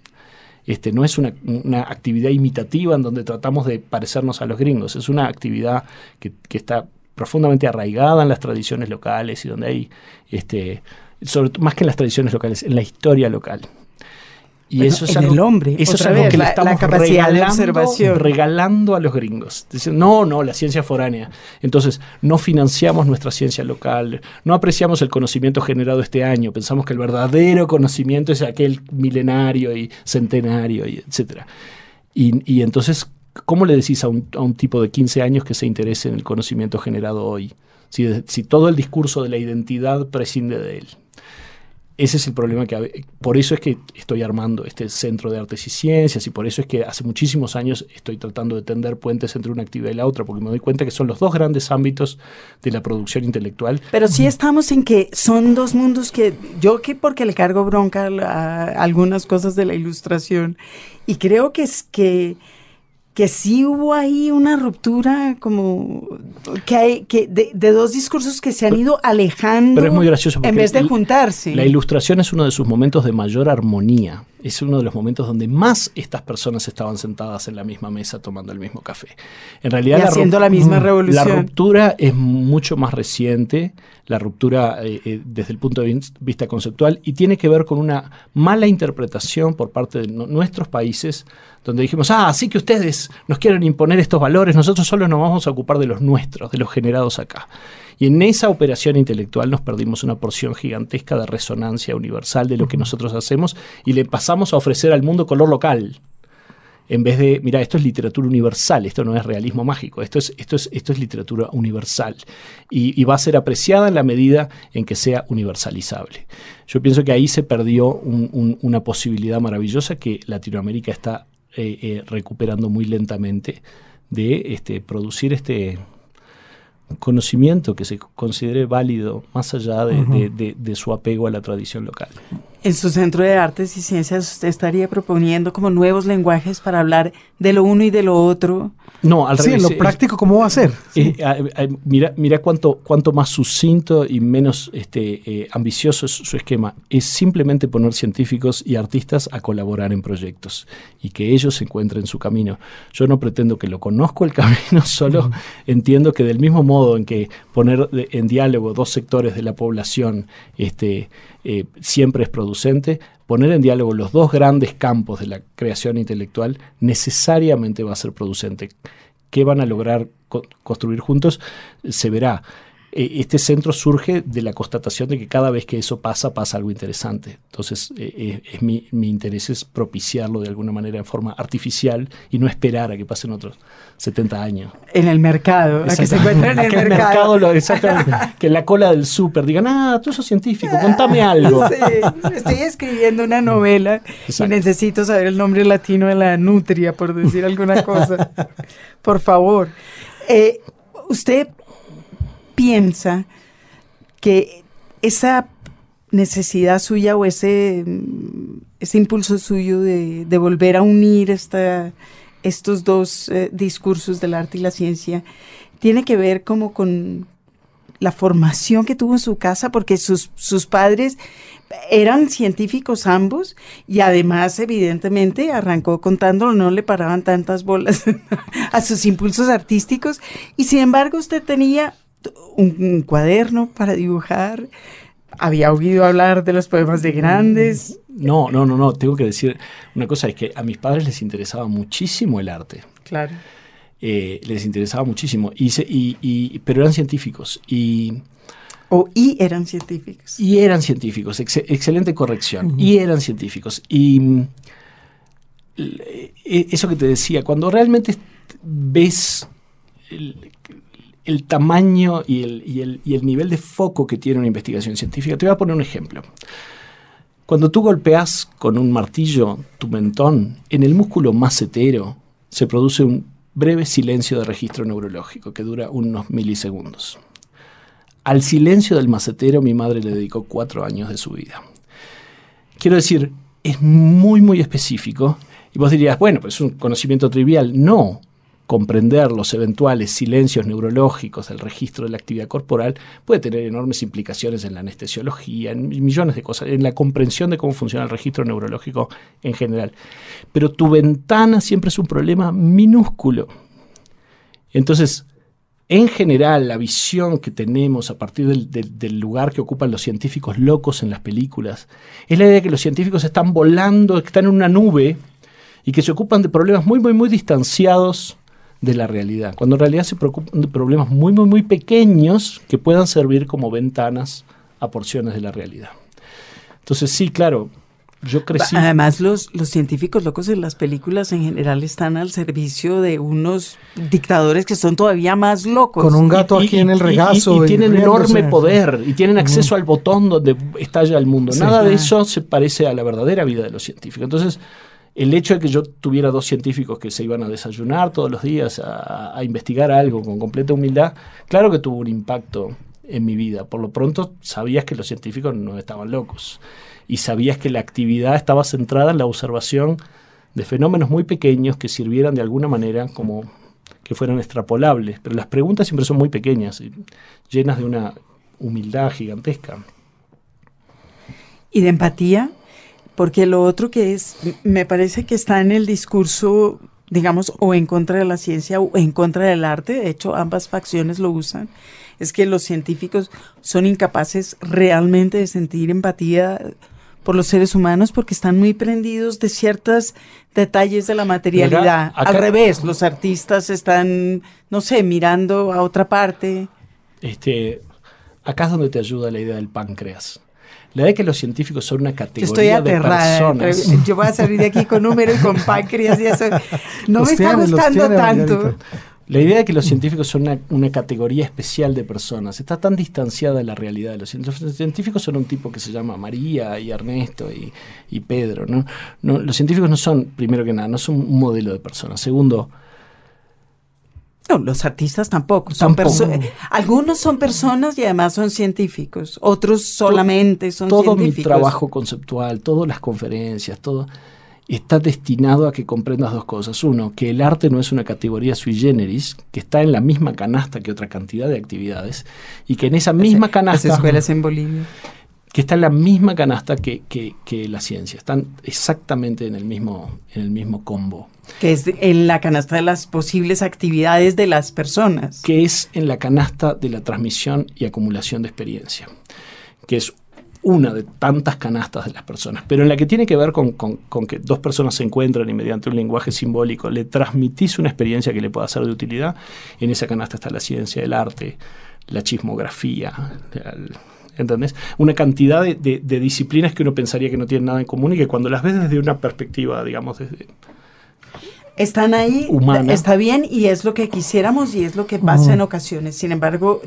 Este, no es una, una actividad imitativa en donde tratamos de parecernos a los gringos. Es una actividad que, que está profundamente arraigada en las tradiciones locales y donde hay, este, sobre, más que en las tradiciones locales, en la historia local. Y bueno, eso es en algo, el hombre, eso es algo vez, que la, le estamos la capacidad regalando, de observación. regalando a los gringos. Dicen, no, no, la ciencia foránea. Entonces, no financiamos nuestra ciencia local, no apreciamos el conocimiento generado este año, pensamos que el verdadero conocimiento es aquel milenario y centenario, y etcétera. Y, y entonces, ¿cómo le decís a un, a un tipo de quince años que se interese en el conocimiento generado hoy? Si, si todo el discurso de la identidad prescinde de él. Ese es el problema que... Por eso es que estoy armando este Centro de Artes y Ciencias y por eso es que hace muchísimos años estoy tratando de tender puentes entre una actividad y la otra, porque me doy cuenta que son los dos grandes ámbitos de la producción intelectual. Pero sí estamos en que son dos mundos que... Yo que porque le cargo bronca a algunas cosas de la ilustración y creo que es que... que sí hubo ahí una ruptura como que hay que de, de dos discursos que se han ido alejando, pero es muy gracioso en vez de juntarse. La ilustración es uno de sus momentos de mayor armonía, es uno de los momentos donde más estas personas estaban sentadas en la misma mesa tomando el mismo café. En realidad, y haciendo la, la misma revolución. La ruptura es mucho más reciente, la ruptura eh, eh, desde el punto de vista conceptual, y tiene que ver con una mala interpretación por parte de no, nuestros países, donde dijimos, ah, sí que ustedes nos quieren imponer estos valores, nosotros solo nos vamos a ocupar de los nuestros, de los generados acá. Y en esa operación intelectual nos perdimos una porción gigantesca de resonancia universal de lo que nosotros hacemos y le pasamos a ofrecer al mundo color local. En vez de, mira, esto es literatura universal, esto no es realismo mágico, esto es, esto es, esto es literatura universal. Y, y va a ser apreciada en la medida en que sea universalizable. Yo pienso que ahí se perdió un, un, una posibilidad maravillosa que Latinoamérica está eh, eh, recuperando muy lentamente de este, producir este... conocimiento que se considere válido más allá de, uh-huh. de, de, de su apego a la tradición local. En su Centro de Artes y Ciencias, ¿usted estaría proponiendo como nuevos lenguajes para hablar de lo uno y de lo otro? No, al sí, revés. Sí, lo práctico, ¿cómo va a ser? Eh, sí. eh, eh, mira, mira cuánto, cuánto más sucinto y menos este, eh, ambicioso es su esquema. Es simplemente poner científicos y artistas a colaborar en proyectos y que ellos encuentren su camino. Yo no pretendo que lo conozco el camino, solo uh-huh. entiendo que del mismo modo en que poner en diálogo dos sectores de la población este, eh, siempre es productivo, poner en diálogo los dos grandes campos de la creación intelectual necesariamente va a ser producente. ¿Qué van a lograr co- construir juntos? Se verá. Este centro surge de la constatación de que cada vez que eso pasa, pasa algo interesante. Entonces, eh, es mi, mi interés es propiciarlo de alguna manera en forma artificial y no esperar a que pasen otros setenta años. En el mercado, a que se encuentren en el mercado. mercado lo, exactamente, que en la cola del súper digan, ah, tú sos científico, contame algo. Sí, estoy escribiendo una novela Exacto. y necesito saber el nombre latino de la nutria, por decir alguna cosa. Por favor. Eh, usted... piensa que esa necesidad suya o ese, ese impulso suyo de, de volver a unir esta, estos dos eh, discursos del arte y la ciencia tiene que ver como con la formación que tuvo en su casa, porque sus, sus padres eran científicos ambos y además evidentemente arrancó contándolo, no le paraban tantas bolas a sus impulsos artísticos y sin embargo usted tenía... Un, un cuaderno para dibujar. Había oído hablar de los poemas de grandes. No, no, no, no. Tengo que decir una cosa, es que a mis padres les interesaba muchísimo el arte. Claro. Eh, les interesaba muchísimo. Y se, y, y, pero eran científicos. Y, o y eran científicos. Y eran científicos. Ex, excelente corrección. Uh-huh. Y eran científicos. Y eso que te decía, cuando realmente ves... El, el tamaño y el, y, el, y el nivel de foco que tiene una investigación científica. Te voy a poner un ejemplo. Cuando tú golpeas con un martillo tu mentón, en el músculo macetero se produce un breve silencio de registro neurológico que dura unos milisegundos. Al silencio del macetero mi madre le dedicó cuatro años de su vida. Quiero decir, es muy, muy específico. Y vos dirías, bueno, pues es un conocimiento trivial. No. Comprender los eventuales silencios neurológicos del registro de la actividad corporal puede tener enormes implicaciones en la anestesiología, en millones de cosas, en la comprensión de cómo funciona el registro neurológico en general. Pero tu ventana siempre es un problema minúsculo. Entonces, en general, la visión que tenemos a partir del, del, del lugar que ocupan los científicos locos en las películas es la idea de que los científicos están volando, están en una nube y que se ocupan de problemas muy, muy, muy distanciados de la realidad, cuando en realidad se preocupan de problemas muy, muy, muy pequeños que puedan servir como ventanas a porciones de la realidad. Entonces, sí, claro, yo crecí... Además, los, los científicos locos en las películas en general están al servicio de unos dictadores que son todavía más locos. Con un gato y, aquí y, en el regazo. Y, y, y tienen enorme poder, y tienen acceso uh-huh. al botón donde estalla el mundo. Nada sí. de eso se parece a la verdadera vida de los científicos. Entonces... El hecho de que yo tuviera dos científicos que se iban a desayunar todos los días a, a investigar algo con completa humildad, claro que tuvo un impacto en mi vida. Por lo pronto, sabías que los científicos no estaban locos y sabías que la actividad estaba centrada en la observación de fenómenos muy pequeños que sirvieran de alguna manera como que fueran extrapolables. Pero las preguntas siempre son muy pequeñas y llenas de una humildad gigantesca. ¿Y de empatía? Porque lo otro que es, me parece que está en el discurso, digamos, o en contra de la ciencia o en contra del arte, de hecho ambas facciones lo usan, es que los científicos son incapaces realmente de sentir empatía por los seres humanos porque están muy prendidos de ciertos detalles de la materialidad. Acá, acá, Al revés, los artistas están, no sé, mirando a otra parte. Este, acá es donde te ayuda la idea del páncreas. La idea de que los científicos son una categoría estoy aterrada, de personas. Yo voy a salir de aquí con números y con páncreas y eso. No los me tienen, está gustando tienen, tanto. La idea de que los científicos son una, una categoría especial de personas está tan distanciada de la realidad de los científicos. Los científicos son un tipo que se llama María y Ernesto y, y Pedro, ¿no? No, los científicos no son, primero que nada, no son un modelo de personas. Segundo, No, los artistas tampoco. Son tampoco. Algunos son personas y además son científicos. Otros solamente son todo científicos. Todo mi trabajo conceptual, todas las conferencias, todo está destinado a que comprendas dos cosas. Uno, que el arte no es una categoría sui generis, que está en la misma canasta que otra cantidad de actividades, y que en esa misma canasta... Las escuelas en Bolivia. Que está en la misma canasta que, que, que la ciencia. Están exactamente en el mismo, en el mismo combo. Que es en la canasta de las posibles actividades de las personas. Que es en la canasta de la transmisión y acumulación de experiencia. Que es una de tantas canastas de las personas. Pero en la que tiene que ver con, con, con que dos personas se encuentran y mediante un lenguaje simbólico le transmitís una experiencia que le pueda ser de utilidad. En esa canasta está la ciencia, el arte, la chismografía, el... ¿Entendés? Una cantidad de, de, de disciplinas que uno pensaría que no tienen nada en común y que cuando las ves desde una perspectiva, digamos, desde están ahí, humana. Está bien, y es lo que quisiéramos y es lo que pasa uh-huh. en ocasiones. Sin embargo,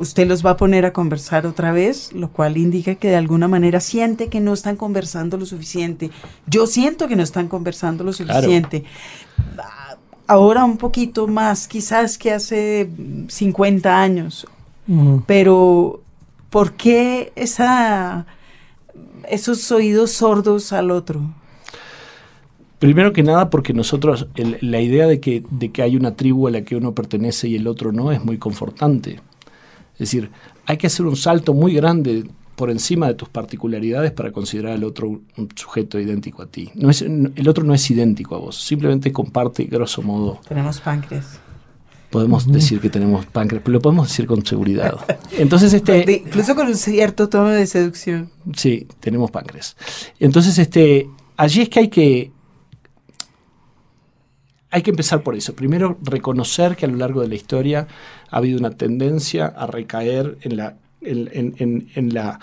usted los va a poner a conversar otra vez, lo cual indica que de alguna manera siente que no están conversando lo suficiente. Yo siento que no están conversando lo suficiente. Claro. Ahora un poquito más, quizás que hace cincuenta años, uh-huh. pero... ¿Por qué esa, esos oídos sordos al otro? Primero que nada porque nosotros, el, la idea de que, de que hay una tribu a la que uno pertenece y el otro no es muy confortante. Es decir, hay que hacer un salto muy grande por encima de tus particularidades para considerar al otro un sujeto idéntico a ti. No es, el otro no es idéntico a vos, simplemente comparte grosso modo. Tenemos páncreas. Podemos uh-huh. decir que tenemos páncreas, pero lo podemos decir con seguridad. Entonces, este, de, incluso con un cierto tono de seducción. Sí, tenemos páncreas. Entonces, este, allí es que hay que hay que empezar por eso. Primero, reconocer que a lo largo de la historia ha habido una tendencia a recaer en la en, en, en, en la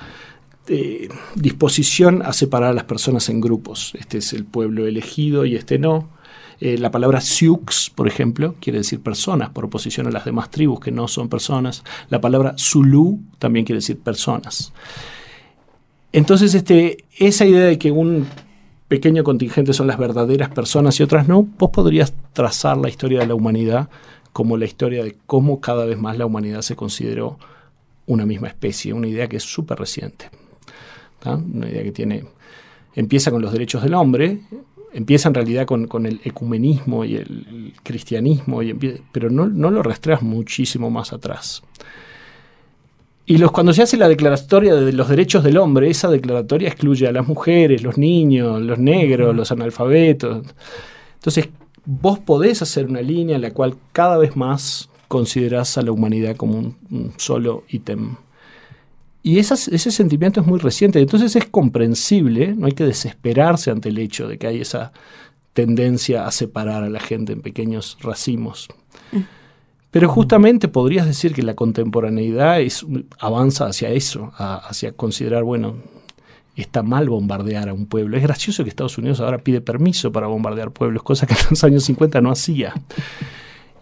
eh, disposición a separar a las personas en grupos. Este es el pueblo elegido y este no. Eh, la palabra sioux, por ejemplo, quiere decir personas, por oposición a las demás tribus que no son personas. La palabra zulú también quiere decir personas. Entonces, este, esa idea de que un pequeño contingente son las verdaderas personas y otras no, vos podrías trazar la historia de la humanidad como la historia de cómo cada vez más la humanidad se consideró una misma especie, una idea que es súper reciente, ¿tá? Una idea que tiene, empieza con los derechos del hombre. Empieza en realidad con, con el ecumenismo y el, el cristianismo, y empieza, pero no, no lo rastreas muchísimo más atrás. Y los, cuando se hace la declaratoria de los derechos del hombre, esa declaratoria excluye a las mujeres, los niños, los negros, los analfabetos. Entonces, vos podés hacer una línea en la cual cada vez más considerás a la humanidad como un, un solo ítem. Y esas, ese sentimiento es muy reciente, entonces es comprensible, no hay que desesperarse ante el hecho de que hay esa tendencia a separar a la gente en pequeños racimos. Pero justamente podrías decir que la contemporaneidad es, avanza hacia eso, a, hacia considerar, bueno, está mal bombardear a un pueblo. Es gracioso que Estados Unidos ahora pide permiso para bombardear pueblos, cosa que en los años cincuenta no hacía.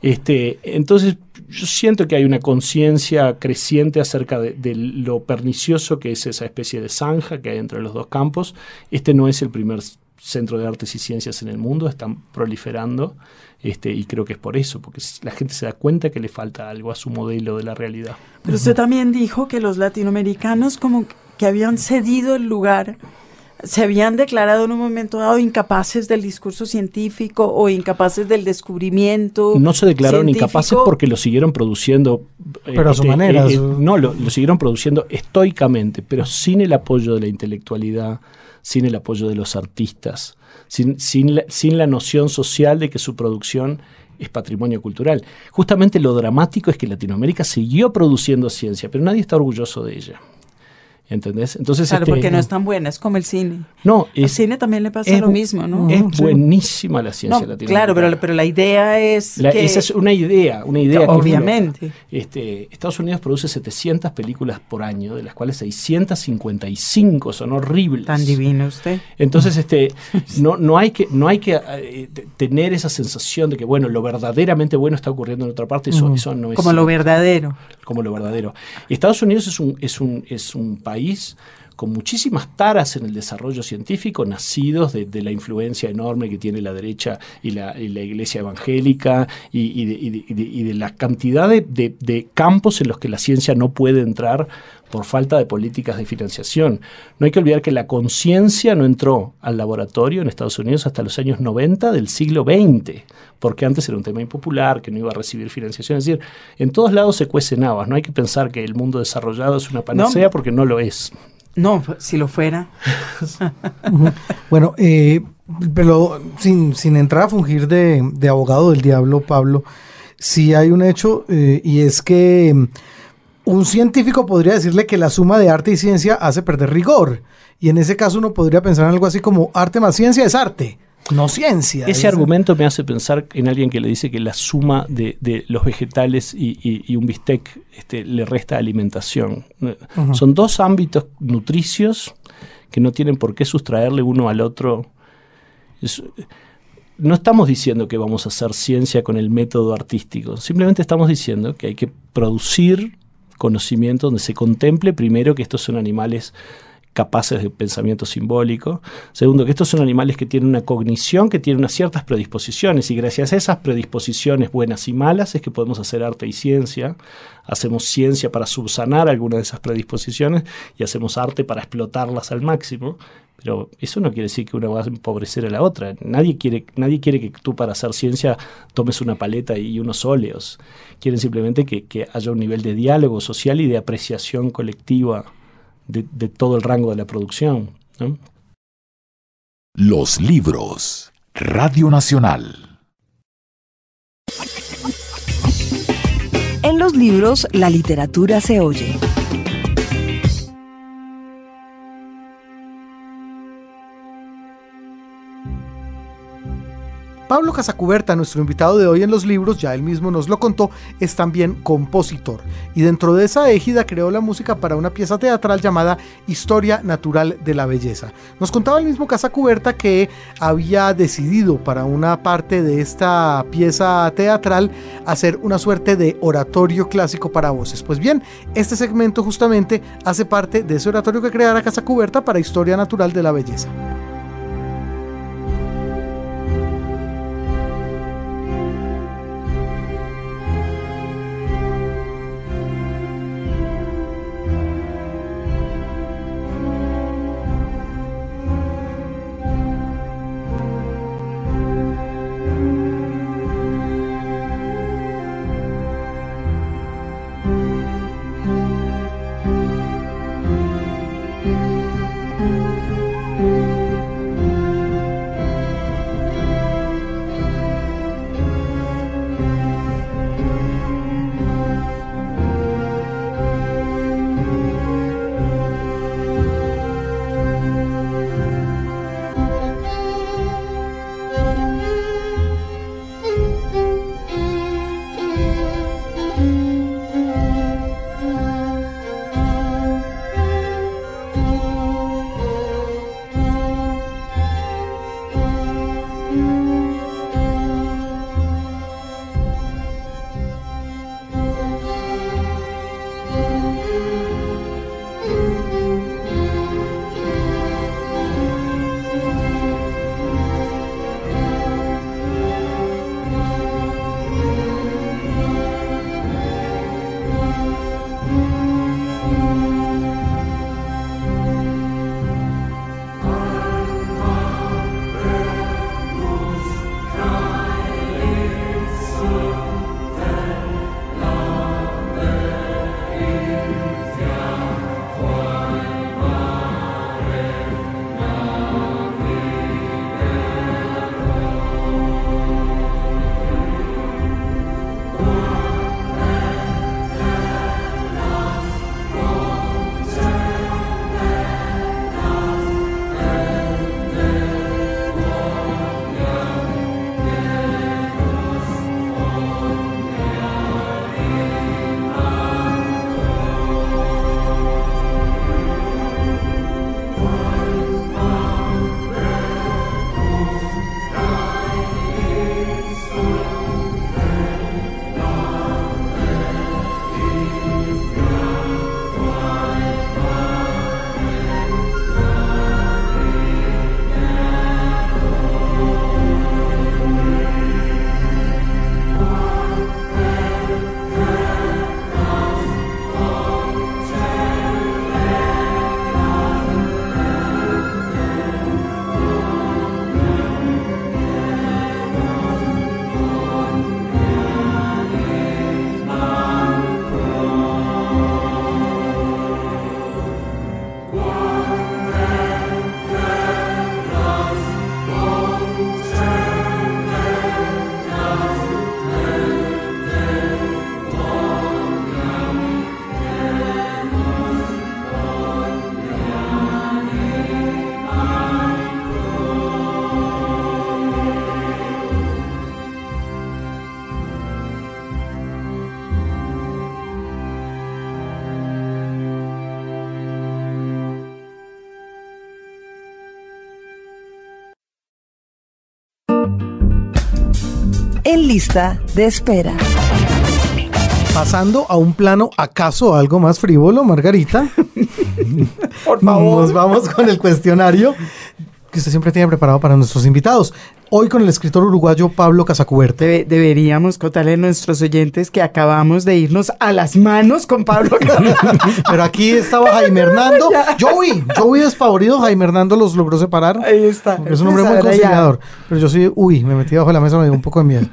Este, entonces yo siento que hay una conciencia creciente acerca de, de lo pernicioso que es esa especie de zanja que hay entre los dos campos. Este no es el primer centro de artes y ciencias en el mundo, están proliferando este, y creo que es por eso, porque la gente se da cuenta que le falta algo a su modelo de la realidad. Pero usted también dijo que los latinoamericanos como que habían cedido el lugar, se habían declarado en un momento dado incapaces del discurso científico o incapaces del descubrimiento. No se declararon científico. Incapaces porque lo siguieron produciendo. Pero eh, a su eh, manera. Eh, su... No, lo, lo siguieron produciendo estoicamente, pero sin el apoyo de la intelectualidad, sin el apoyo de los artistas, sin, sin, la, sin la noción social de que su producción es patrimonio cultural. Justamente lo dramático es que Latinoamérica siguió produciendo ciencia, pero nadie está orgulloso de ella. ¿Entendés? Entonces, claro, este, porque no es tan buena, es como el cine. No, es, el cine también le pasa es, lo mismo, ¿no? Es buenísima la ciencia no, latinoamericana. Claro, pero, pero la idea es la, que... Esa es una idea, una idea. Que, que obviamente. Este, Estados Unidos produce setecientas películas por año, de las cuales seiscientas cincuenta y cinco son horribles. Tan divino usted. Entonces, este, no, no hay que, no hay que eh, tener esa sensación de que, bueno, lo verdaderamente bueno está ocurriendo en otra parte, eso, uh-huh. eso no es... Como lo verdadero. Como lo verdadero. Estados Unidos es un, es un, es un país con muchísimas taras en el desarrollo científico, nacidos de, de la influencia enorme que tiene la derecha y la, y la iglesia evangélica, y, y, de, y, de, y, de, y de la cantidad de, de, de campos en los que la ciencia no puede entrar por falta de políticas de financiación. No hay que olvidar que la conciencia no entró al laboratorio en Estados Unidos hasta los años noventa del siglo veinte, porque antes era un tema impopular, que no iba a recibir financiación. Es decir, en todos lados se cuecen habas. No hay que pensar que el mundo desarrollado es una panacea, no, porque no lo es. No, si lo fuera. Bueno, eh, pero sin, sin entrar a fungir de, de abogado del diablo, Pablo, sí hay un hecho, eh, y es que un científico podría decirle que la suma de arte y ciencia hace perder rigor, y en ese caso uno podría pensar en algo así como arte más ciencia es arte, no ciencia. Ese argumento me hace pensar en alguien que le dice que la suma de, de los vegetales y, y, y un bistec este, le resta alimentación. Uh-huh. Son dos ámbitos nutricios que no tienen por qué sustraerle uno al otro. Es, no estamos diciendo que vamos a hacer ciencia con el método artístico, simplemente estamos diciendo que hay que producir conocimiento donde se contemple primero que estos son animales capaces de pensamiento simbólico, segundo que estos son animales que tienen una cognición, que tienen unas ciertas predisposiciones, y gracias a esas predisposiciones buenas y malas es que podemos hacer arte y ciencia. Hacemos ciencia para subsanar algunas de esas predisposiciones y hacemos arte para explotarlas al máximo. Pero eso no quiere decir que una va a empobrecer a la otra. Nadie quiere, nadie quiere que tú para hacer ciencia tomes una paleta y unos óleos. Quieren simplemente que, que haya un nivel de diálogo social y de apreciación colectiva de, de todo el rango de la producción, ¿no? Los libros. Radio Nacional. En los libros, la literatura se oye. Pablo Casacuberta, nuestro invitado de hoy en Los Libros, ya él mismo nos lo contó, es también compositor. Y dentro de esa égida creó la música para una pieza teatral llamada Historia Natural de la Belleza. Nos contaba el mismo Casacuberta que había decidido para una parte de esta pieza teatral hacer una suerte de oratorio clásico para voces. Pues bien, este segmento justamente hace parte de ese oratorio que creara Casacuberta para Historia Natural de la Belleza. Thank you. en lista de espera. Pasando a un plano acaso algo más frívolo, Margarita. Por favor. Nos vamos con el cuestionario que usted siempre tiene preparado para nuestros invitados. Hoy con el escritor uruguayo Pablo Casacuberta. Debe, deberíamos contarle a nuestros oyentes que acabamos de irnos a las manos con Pablo Casacuberta. Pero aquí estaba Jaime Hernando. Joey, Joey es favorito. Jaime Hernando los logró separar. Ahí está. Es un hombre muy conciliador. Pero yo sí, uy, me metí bajo la mesa, me dio un poco de miedo.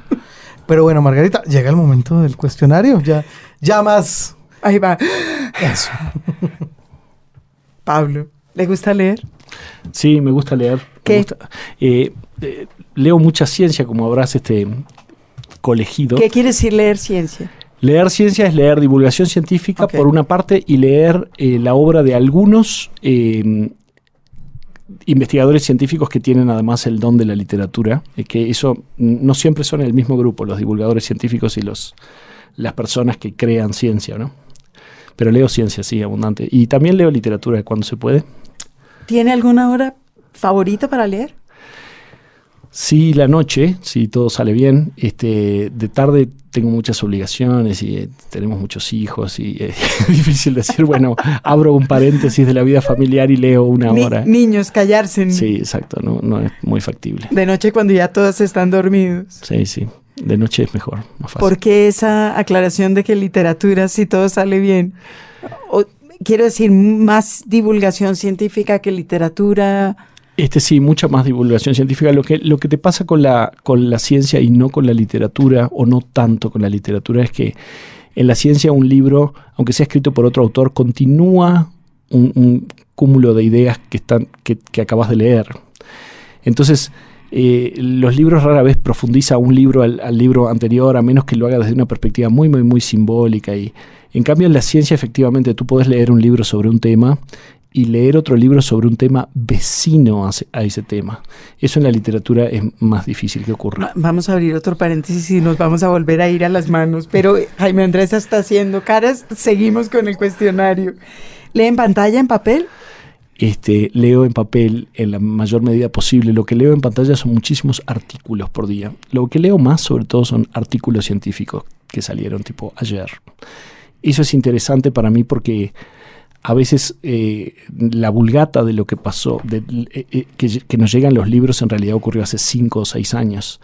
Pero bueno, Margarita, llega el momento del cuestionario. Ya, ya más. Ahí va. Eso. Pablo, ¿le gusta leer? Sí, me gusta leer. ¿Qué? Me gusta. Eh, eh, leo mucha ciencia, como habrás este, colegido. ¿Qué quiere decir leer ciencia? Leer ciencia es leer divulgación científica, okay, por una parte, y leer eh, la obra de algunos eh, investigadores científicos que tienen además el don de la literatura, eh, que eso no siempre son el mismo grupo, los divulgadores científicos y los, las personas que crean ciencia, ¿no? Pero leo ciencia, sí, abundante. Y también leo literatura cuando se puede. ¿Tiene alguna hora favorita para leer? Sí, la noche, si sí, todo sale bien. Este, de tarde tengo muchas obligaciones y eh, tenemos muchos hijos y eh, es difícil decir, bueno, abro un paréntesis de la vida familiar y leo una Ni, hora. Niños, callarse. Sí, exacto, no, no es muy factible. De noche cuando ya todos están dormidos. Sí, sí, de noche es mejor, más fácil. ¿Por qué esa aclaración de que literatura, si todo sale bien? O, Quiero decir, más divulgación científica que literatura. Este sí, mucha más divulgación científica. Lo que, lo que te pasa con la, con la ciencia y no con la literatura, o no tanto con la literatura, es que en la ciencia un libro, aunque sea escrito por otro autor, continúa un, un cúmulo de ideas que, están, que, que acabas de leer. Entonces, eh, los libros rara vez profundiza un libro al, al libro anterior, a menos que lo haga desde una perspectiva muy, muy, muy simbólica y... En cambio, en la ciencia, efectivamente, tú podés leer un libro sobre un tema y leer otro libro sobre un tema vecino a ese tema. Eso en la literatura es más difícil que ocurra. Vamos a abrir otro paréntesis y nos vamos a volver a ir a las manos. Pero Jaime Andrés está haciendo caras. Seguimos con el cuestionario. ¿Lee en pantalla, en papel? Este, leo en papel en la mayor medida posible. Lo que leo en pantalla son muchísimos artículos por día. Lo que leo más, sobre todo, son artículos científicos que salieron tipo ayer. Eso es interesante para mí porque a veces eh, la vulgata de lo que pasó, de, eh, eh, que, que nos llegan los libros, en realidad ocurrió hace cinco o seis años.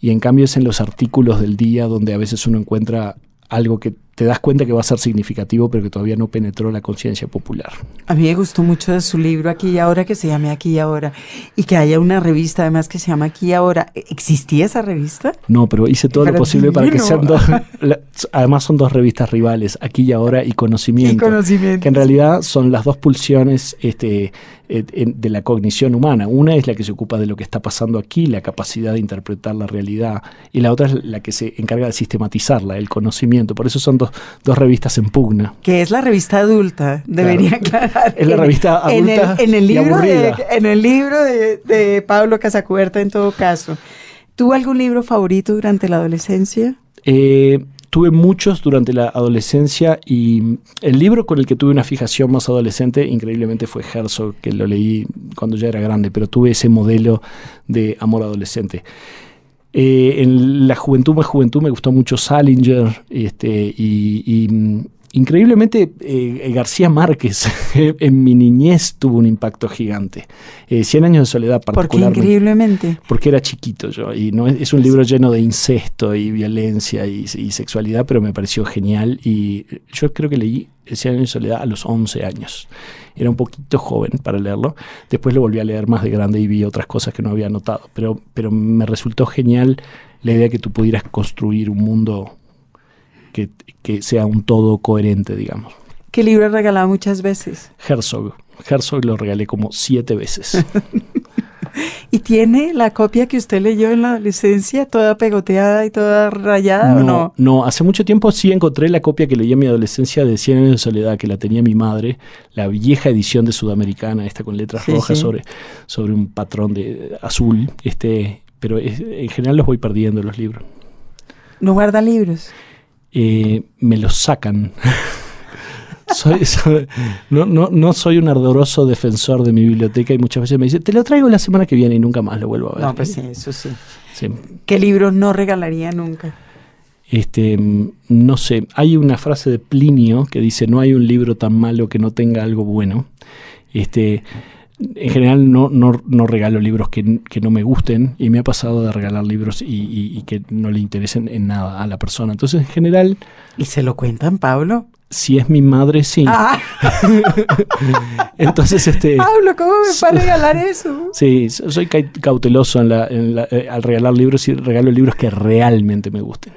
Y en cambio es en los artículos del día donde a veces uno encuentra algo que te das cuenta que va a ser significativo, pero que todavía no penetró la conciencia popular. A mí me gustó mucho de su libro Aquí y Ahora, que se llame Aquí y Ahora, y que haya una revista además que se llama Aquí y Ahora. ¿Existía esa revista? No, pero hice todo lo posible para que sean dos. La, además son dos revistas rivales, Aquí y Ahora y Conocimiento. Y Conocimiento. Que en realidad son las dos pulsiones este, de la cognición humana. Una es la que se ocupa de lo que está pasando aquí, la capacidad de interpretar la realidad, y la otra es la que se encarga de sistematizarla, el conocimiento. Por eso son dos dos revistas en pugna. Que es la revista adulta, debería claro. aclarar. Es la revista adulta en el, en el libro y aburrida. De, en el libro de, de Pablo Casacuberta, en todo caso. ¿Tuvo algún libro favorito durante la adolescencia? Eh, tuve muchos durante la adolescencia, y el libro con el que tuve una fijación más adolescente, increíblemente, fue Herzog, que lo leí cuando ya era grande, pero tuve ese modelo de amor adolescente. Eh, en la juventud, más juventud, me gustó mucho Salinger este, y, y increíblemente eh, García Márquez en mi niñez tuvo un impacto gigante. Eh, Cien años de soledad particularmente. ¿Por qué increíblemente? Porque era chiquito yo, y no es, es un libro lleno de incesto y violencia y, y sexualidad, pero me pareció genial, y yo creo que leí Cien años de soledad a los once años. Era un poquito joven para leerlo. Después lo volví a leer más de grande y vi otras cosas que no había notado. Pero, pero me resultó genial la idea que tú pudieras construir un mundo que, que sea un todo coherente, digamos. ¿Qué libro has regalado muchas veces? Herzog. Herzog lo regalé como siete veces. ¿Y tiene la copia que usted leyó en la adolescencia, toda pegoteada y toda rayada, no, o no? No, hace mucho tiempo sí encontré la copia que leí en mi adolescencia de Cien años de soledad, que la tenía mi madre, la vieja edición de Sudamericana, esta con letras sí, rojas sí. Sobre, sobre un patrón de azul. Este, pero es, en general los voy perdiendo, los libros. ¿No guarda libros? Eh, me los sacan. soy, soy, no, no, no soy un ardoroso defensor de mi biblioteca y muchas veces me dice, te lo traigo la semana que viene y nunca más lo vuelvo a ver. No, pues sí, eso sí. sí. ¿Qué libros no regalaría nunca? Este, no sé, hay una frase de Plinio que dice, no hay un libro tan malo que no tenga algo bueno. Este, en general no, no, no regalo libros que, que no me gusten, y me ha pasado de regalar libros y, y, y que no le interesen en nada a la persona. Entonces, en general... ¿Y se lo cuentan, Pablo? Si es mi madre, sí. Ah. Entonces, este... Pablo, ¿cómo me va a regalar eso? Sí, soy cauteloso en la, en la, eh, al regalar libros, y regalo libros que realmente me gusten.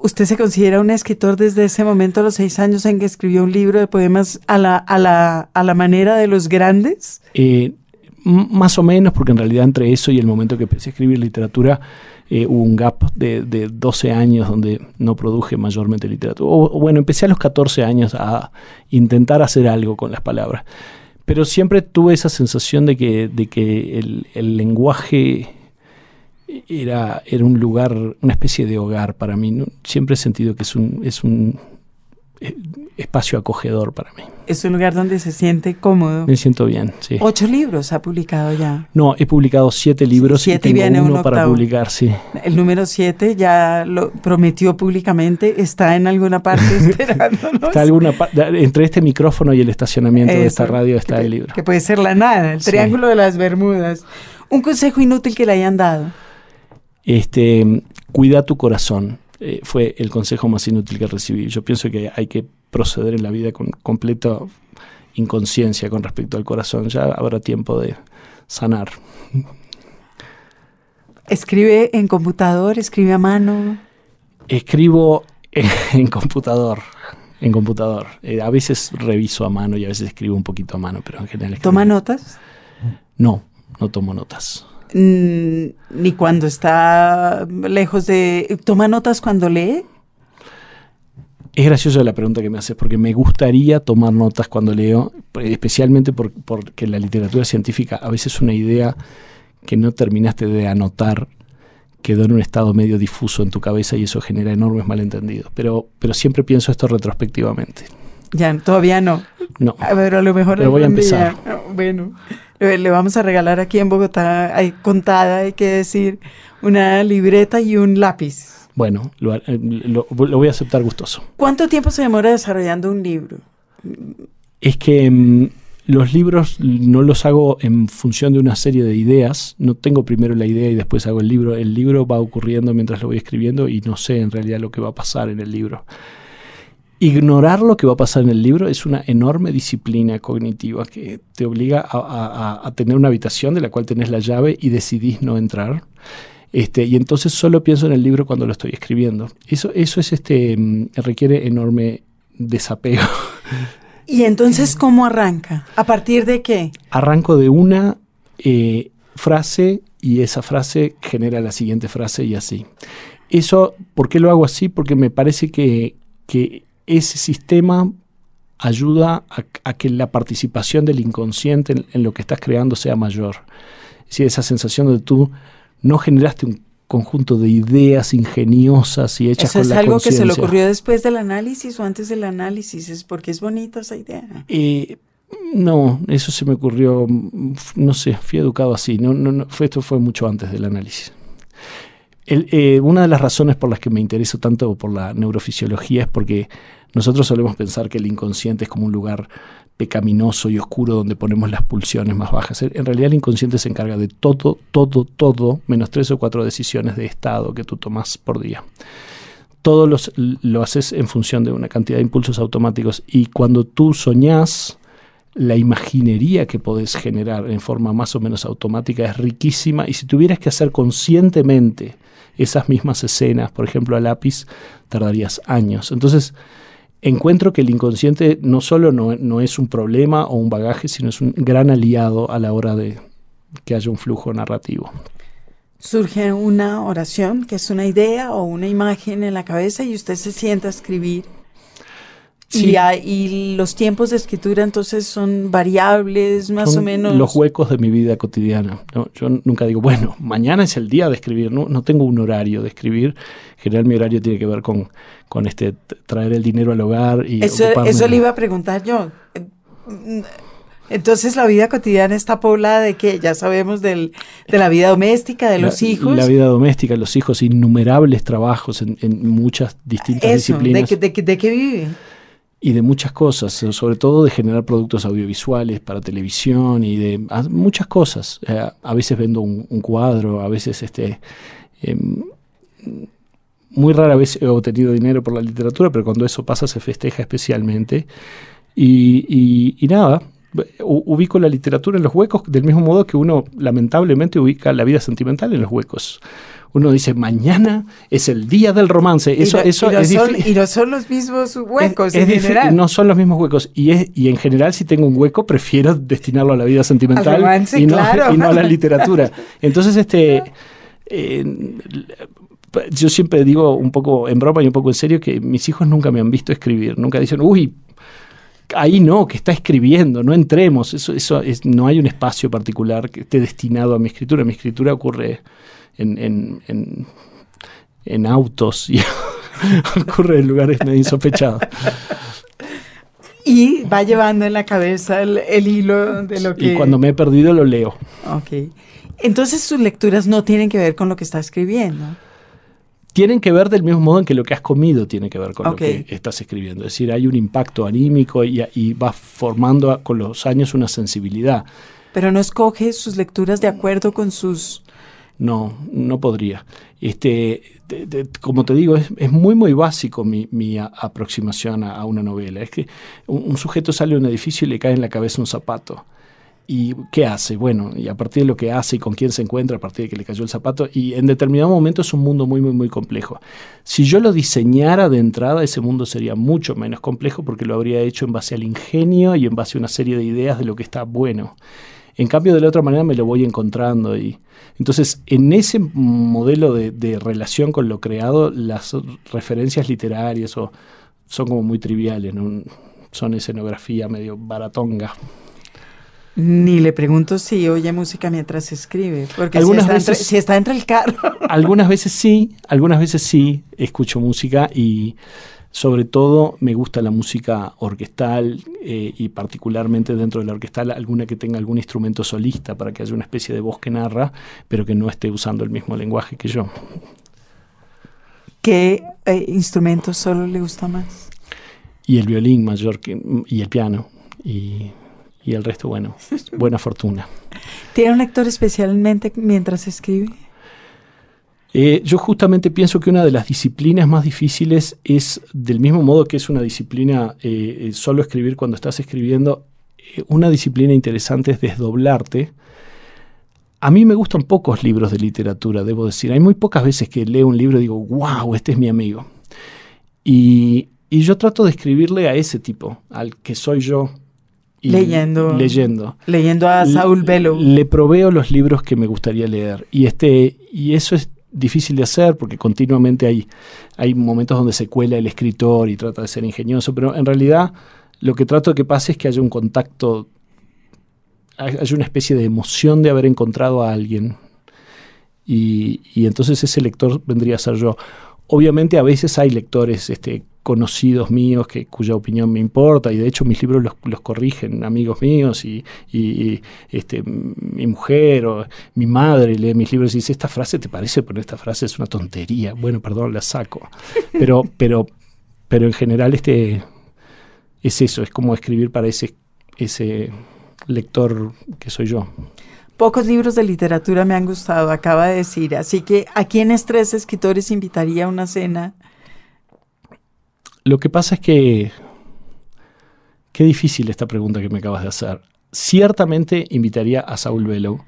¿Usted se considera un escritor desde ese momento, a los seis años, en que escribió un libro de poemas a la, a la, a la manera de los grandes? Eh, más o menos, porque en realidad entre eso y el momento que empecé a escribir literatura eh, hubo un gap de, de doce años donde no produje mayormente literatura. O, o bueno, empecé a los catorce años a intentar hacer algo con las palabras. Pero siempre tuve esa sensación de que, de que el, el lenguaje... Era, era un lugar, una especie de hogar para mí, ¿no? Siempre he sentido que es un, es un espacio acogedor para mí. Es un lugar donde se siente cómodo. Me siento bien, sí. ¿Ocho libros ha publicado ya? No, he publicado siete libros siete y tengo viene uno un para publicar, sí. El número siete ya lo prometió públicamente, está en alguna parte esperándonos. Está alguna pa- entre este micrófono y el estacionamiento Eso, de esta radio está que, el libro. Que puede ser la nada, el Triángulo sí. de las Bermudas. ¿Un consejo inútil que le hayan dado? Este, cuida tu corazón, eh, fue el consejo más inútil que recibí. Yo pienso que hay que proceder en la vida con completa inconsciencia con respecto al corazón. Ya habrá tiempo de sanar. ¿Escribe en computador? ¿Escribe a mano? Escribo en, en computador. En computador. Eh, a veces reviso a mano y a veces escribo un poquito a mano, pero en general escribo. ¿Toma notas? No, no tomo notas. Ni cuando está lejos de... ¿Toma notas cuando lee? Es graciosa la pregunta que me haces, porque me gustaría tomar notas cuando leo, especialmente por, porque en la literatura científica a veces una idea que no terminaste de anotar quedó en un estado medio difuso en tu cabeza y eso genera enormes malentendidos. Pero, pero siempre pienso esto retrospectivamente. Ya, todavía no. No. A ver, a lo mejor... Pero voy a empezar. Día. Bueno... Le vamos a regalar aquí en Bogotá, hay contada, hay que decir, una libreta y un lápiz. Bueno, lo, lo, lo voy a aceptar gustoso. ¿Cuánto tiempo se demora desarrollando un libro? Es que um, los libros no los hago en función de una serie de ideas. No tengo primero la idea y después hago el libro. El libro va ocurriendo mientras lo voy escribiendo y no sé en realidad lo que va a pasar en el libro. Ignorar lo que va a pasar en el libro es una enorme disciplina cognitiva que te obliga a, a, a tener una habitación de la cual tenés la llave y decidís no entrar. Este, y entonces solo pienso en el libro cuando lo estoy escribiendo. Eso, eso es este, requiere enorme desapego. ¿Y entonces cómo arranca? ¿A partir de qué? Arranco de una eh, frase y esa frase genera la siguiente frase y así. Eso, ¿por qué lo hago así? Porque me parece que... que ese sistema ayuda a, a que la participación del inconsciente en, en lo que estás creando sea mayor. Es decir, esa sensación de tú no generaste un conjunto de ideas ingeniosas y hechas con la conciencia. ¿Eso es algo que se le ocurrió después del análisis o antes del análisis? Es porque es bonita esa idea. Eh, no, eso se me ocurrió, no sé, fui educado así. No, no, no, fue, esto fue mucho antes del análisis. El, eh, una de las razones por las que me intereso tanto por la neurofisiología es porque nosotros solemos pensar que el inconsciente es como un lugar pecaminoso y oscuro donde ponemos las pulsiones más bajas. En realidad el inconsciente se encarga de todo, todo, todo, menos tres o cuatro decisiones de estado que tú tomas por día. Todo los, lo haces en función de una cantidad de impulsos automáticos y cuando tú soñás, la imaginería que podés generar en forma más o menos automática es riquísima y si tuvieras que hacer conscientemente esas mismas escenas, por ejemplo, a lápiz, tardarías años. Entonces, encuentro que el inconsciente no solo no, no es un problema o un bagaje, sino es un gran aliado a la hora de que haya un flujo narrativo. Surge una oración, que es una idea o una imagen en la cabeza y usted se sienta a escribir. Sí. Y, hay, y los tiempos de escritura entonces son variables, más son o menos. Los huecos de mi vida cotidiana, ¿no? Yo nunca digo, bueno, mañana es el día de escribir, no, no tengo un horario de escribir. En general mi horario tiene que ver con, con este traer el dinero al hogar y eso, ocuparme. Eso le iba a preguntar yo. Entonces la vida cotidiana está poblada de qué, ya sabemos del, de la vida doméstica, de la, los hijos. La vida doméstica, los hijos, innumerables trabajos en, en muchas distintas eso, disciplinas. ¿De, de, de, de qué vive? Y de muchas cosas, sobre todo de generar productos audiovisuales para televisión y de muchas cosas. Eh, a veces vendo un, un cuadro, a veces este eh, muy rara vez he obtenido dinero por la literatura, pero cuando eso pasa se festeja especialmente. Y, y, y nada, ubico la literatura en los huecos del mismo modo que uno lamentablemente ubica la vida sentimental en los huecos. Uno dice, mañana es el día del romance. Eso, y lo, eso y lo es son, difícil. Y no son los mismos huecos es, en es general. No son los mismos huecos. Y, es, y en general, si tengo un hueco, prefiero destinarlo a la vida sentimental al romance, y, no, claro. y no a la literatura. Entonces, este eh, yo siempre digo un poco en broma y un poco en serio que mis hijos nunca me han visto escribir. Nunca dicen, uy, ahí no, que está escribiendo, no entremos. Eso, eso es, no hay un espacio particular que esté destinado a mi escritura. Mi escritura ocurre... En, en, en, en autos y ocurre en lugares medio insospechados. Y va llevando en la cabeza el, el hilo de lo que... Y cuando me he perdido lo leo. Ok. Entonces sus lecturas no tienen que ver con lo que está escribiendo. Tienen que ver del mismo modo en que lo que has comido tiene que ver con okay. lo que estás escribiendo. Es decir, hay un impacto anímico y, y vas formando a, con los años una sensibilidad. Pero no escoge sus lecturas de acuerdo con sus... No, no podría. Este, de, de, como te digo, es, es muy, muy básico mi, mi a, aproximación a, a una novela. Es que un, un sujeto sale de un edificio y le cae en la cabeza un zapato. ¿Y qué hace? Bueno, y a partir de lo que hace y con quién se encuentra, a partir de que le cayó el zapato, y en determinado momento es un mundo muy, muy, muy complejo. Si yo lo diseñara de entrada, ese mundo sería mucho menos complejo porque lo habría hecho en base al ingenio y en base a una serie de ideas de lo que está bueno. En cambio, de la otra manera me lo voy encontrando. Y entonces, en ese modelo de, de relación con lo creado, las referencias literarias o, son como muy triviales, ¿no? Son escenografía medio baratonga. Ni le pregunto si oye música mientras escribe, porque si está, veces, entre, si está entre el carro. Algunas veces sí, algunas veces sí escucho música y... Sobre todo me gusta la música orquestal eh, y particularmente dentro de la orquestal alguna que tenga algún instrumento solista para que haya una especie de voz que narra, pero que no esté usando el mismo lenguaje que yo. ¿Qué eh, instrumento solo le gusta más? Y el violín mayor que, y el piano y, y el resto, bueno, buena fortuna. ¿Tiene un lector especialmente mientras escribe? Eh, yo justamente pienso que una de las disciplinas más difíciles es, del mismo modo que es una disciplina eh, solo escribir cuando estás escribiendo, eh, una disciplina interesante es desdoblarte. A mí me gustan pocos libros de literatura, debo decir. Hay muy pocas veces que leo un libro y digo, wow, este es mi amigo. Y, y yo trato de escribirle a ese tipo, al que soy yo. Y leyendo, leyendo leyendo a Saul Bellow. Le, le proveo los libros que me gustaría leer. Y, este, y eso es difícil de hacer porque continuamente hay, hay momentos donde se cuela el escritor y trata de ser ingenioso, pero en realidad lo que trato de que pase es que haya un contacto, haya una especie de emoción de haber encontrado a alguien y, y entonces ese lector vendría a ser yo. Obviamente a veces hay lectores este, conocidos míos que, cuya opinión me importa y de hecho mis libros los, los corrigen amigos míos y, y, y este, mi mujer o mi madre lee mis libros y dice esta frase te parece, pero esta frase es una tontería, bueno perdón la saco, pero, pero, pero en general este, es eso, es como escribir para ese, ese lector que soy yo. Pocos libros de literatura me han gustado, acaba de decir, así que ¿a quiénes tres escritores invitaría a una cena? Lo que pasa es que, qué difícil esta pregunta que me acabas de hacer. Ciertamente invitaría a Saul Bellow.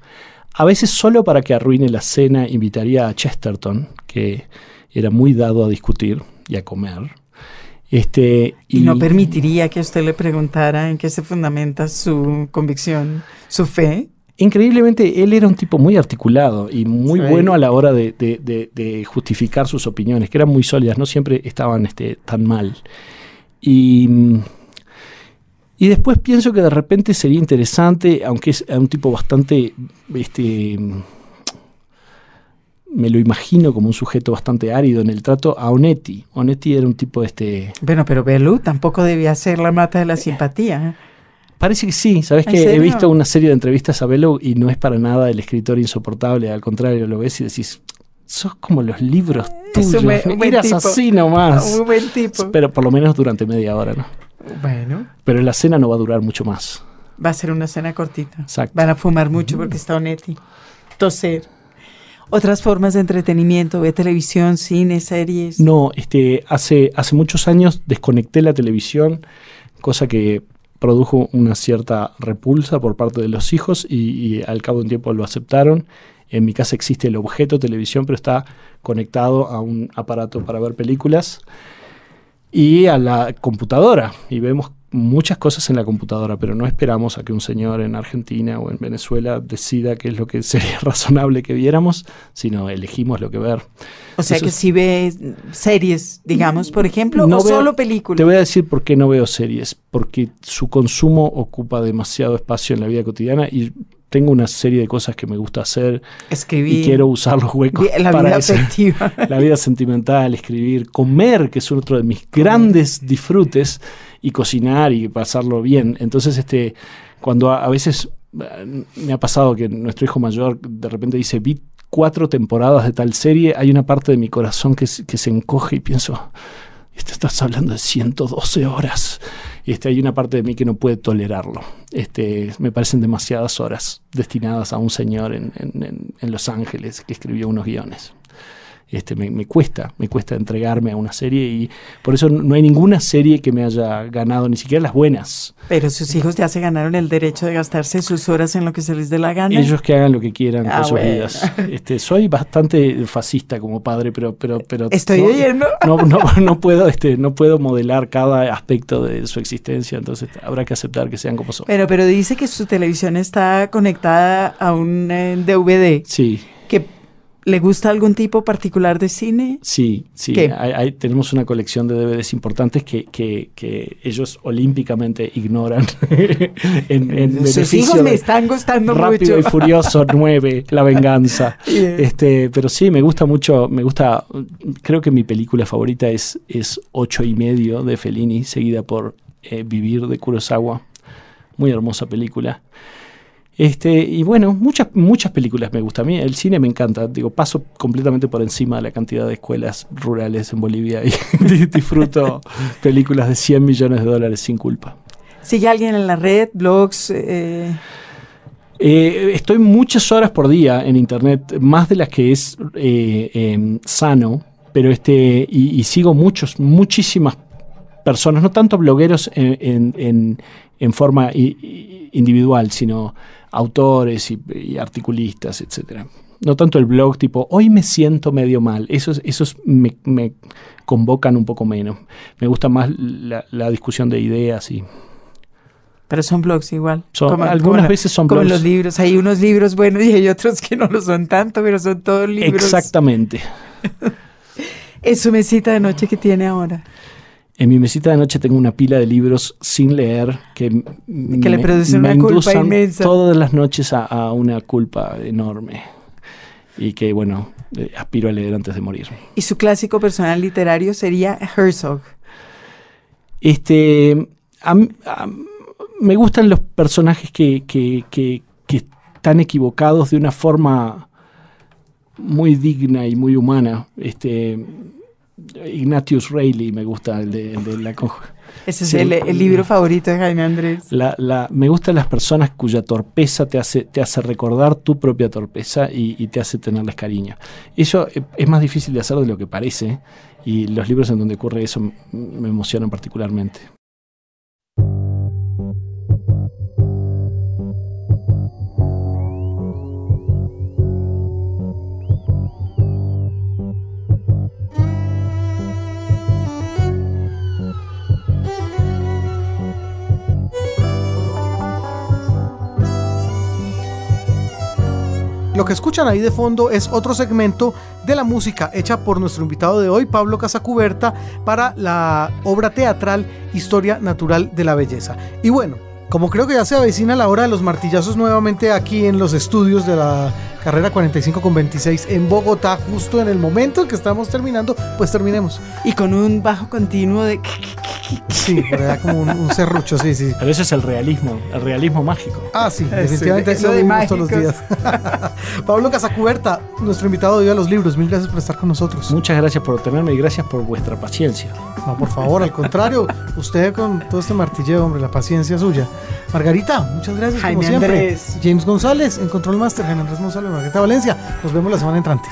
A veces solo para que arruine la cena invitaría a Chesterton, que era muy dado a discutir y a comer. Este, y, y no permitiría que usted le preguntara en qué se fundamenta su convicción, su fe. Increíblemente, él era un tipo muy articulado y muy sí. bueno a la hora de, de, de, de justificar sus opiniones, que eran muy sólidas, no siempre estaban este, tan mal. Y, y después pienso que de repente sería interesante, aunque es un tipo bastante... Este, me lo imagino como un sujeto bastante árido en el trato, a Onetti. Onetti era un tipo de este... Bueno, pero Bellow tampoco debía ser la mata de la simpatía. Parece que sí. Sabes que he visto una serie de entrevistas a Bellow y no es para nada el escritor insoportable. Al contrario, lo ves y decís, sos como los libros tuyos. Miras así nomás. Un buen tipo. Pero por lo menos durante media hora, ¿no? Bueno. Pero la cena no va a durar mucho más. Va a ser una cena cortita. Exacto. Van a fumar mucho porque está Onetti. Toser. ¿Otras formas de entretenimiento? ¿Ve televisión, cine, series? No, este, hace, hace muchos años desconecté la televisión, cosa que produjo una cierta repulsa por parte de los hijos y, y al cabo de un tiempo lo aceptaron. En mi casa existe el objeto televisión, pero está conectado a un aparato para ver películas y a la computadora. Y vemos muchas cosas en la computadora, pero no esperamos a que un señor en Argentina o en Venezuela decida qué es lo que sería razonable que viéramos, sino elegimos lo que ver. O sea, entonces, que si ves series, digamos, por ejemplo, no o veo, solo películas. Te voy a decir por qué no veo series, porque su consumo ocupa demasiado espacio en la vida cotidiana y tengo una serie de cosas que me gusta hacer. Escribir. Y quiero usar los huecos la para vida eso. Afectiva. La vida sentimental, escribir, comer, que es otro de mis comer. grandes disfrutes, y cocinar y pasarlo bien. Entonces, este, cuando a, a veces me ha pasado que nuestro hijo mayor de repente dice, vi cuatro temporadas de tal serie, hay una parte de mi corazón que, que se encoge y pienso, este, estás hablando de ciento doce horas. Este, hay una parte de mí que no puede tolerarlo. Este, me parecen demasiadas horas destinadas a un señor en, en, en Los Ángeles que escribió unos guiones. Este, me, me cuesta, me cuesta entregarme a una serie y por eso no hay ninguna serie que me haya ganado, ni siquiera las buenas. Pero sus hijos ya se ganaron el derecho de gastarse sus horas en lo que se les dé la gana. Ellos que hagan lo que quieran ah, con sus bueno. vidas. Este, soy bastante fascista como padre, pero pero pero estoy oyendo. No, no, no, no puedo, este, no puedo modelar cada aspecto de su existencia, entonces habrá que aceptar que sean como son. Pero pero dice que su televisión está conectada a un eh, D V D. Sí. Que ¿le gusta algún tipo particular de cine? Sí, sí. Hay, hay, tenemos una colección de D V Ds importantes que, que, que ellos olímpicamente ignoran. en, en Sus hijos me están gustando mucho. Rápido y Furioso nueve, La Venganza. Yeah. Este, pero sí, me gusta mucho. Me gusta. Creo que mi película favorita es es ocho y medio de Fellini, seguida por eh, Vivir de Kurosawa. Muy hermosa película. Este, y bueno, muchas, muchas películas me gustan. A mí el cine me encanta. Digo, paso completamente por encima de la cantidad de escuelas rurales en Bolivia y disfruto películas de cien millones de dólares sin culpa. ¿Sigue alguien en la red? ¿Blogs? Eh... Eh, estoy muchas horas por día en internet, más de las que es eh, eh, sano, pero este y, y sigo muchos, muchísimas personas, no tanto blogueros en, en, en, en forma i, individual, sino autores y, y articulistas, etcétera. No tanto el blog tipo, hoy me siento medio mal. Esos, esos me, me convocan un poco menos. Me gusta más la, la discusión de ideas y... Pero son blogs igual. Son, como, algunas como, veces son como blogs. Como los libros. Hay unos libros buenos y hay otros que no lo son tanto, pero son todos libros. Exactamente. ¿Es su mesita de noche que tiene ahora? En mi mesita de noche tengo una pila de libros sin leer que, que me, le produce una culpa inmensa todas las noches a, a una culpa enorme y que, bueno, eh, aspiro a leer antes de morir. ¿Y su clásico personal literario sería Herzog? Este, a, a, me gustan los personajes que, que, que, que están equivocados de una forma muy digna y muy humana. Este... Ignatius Reilly me gusta, el de, el de la conjura. Ese es sí, el, el libro favorito de Jaime Andrés. La, la, me gustan las personas cuya torpeza te hace, te hace recordar tu propia torpeza y, y te hace tenerles cariño. Eso es más difícil de hacer de lo que parece y los libros en donde ocurre eso me emocionan particularmente. Lo que escuchan ahí de fondo es otro segmento de la música hecha por nuestro invitado de hoy, Pablo Casacuberta, para la obra teatral Historia Natural de la Belleza. Y bueno, como creo que ya se avecina la hora de los martillazos nuevamente aquí en los estudios de la carrera cuarenta y cinco con veintiséis en Bogotá, justo en el momento en que estamos terminando, pues terminemos. Y con un bajo continuo de... Sí, como un, un serrucho, sí, sí. Pero eso es el realismo, el realismo mágico. Ah, sí, definitivamente sí, eso lo vimos todos los días. Pablo Casacuberta, nuestro invitado de hoy a Los Libros, mil gracias por estar con nosotros. Muchas gracias por tenerme y gracias por vuestra paciencia. No, por favor, al contrario, usted con todo este martilleo, hombre, la paciencia suya. Margarita, muchas gracias, Jaime como siempre. Andrés. James González, en Control Master, Jaime Andrés González, Margarita Valencia. Nos vemos la semana entrante.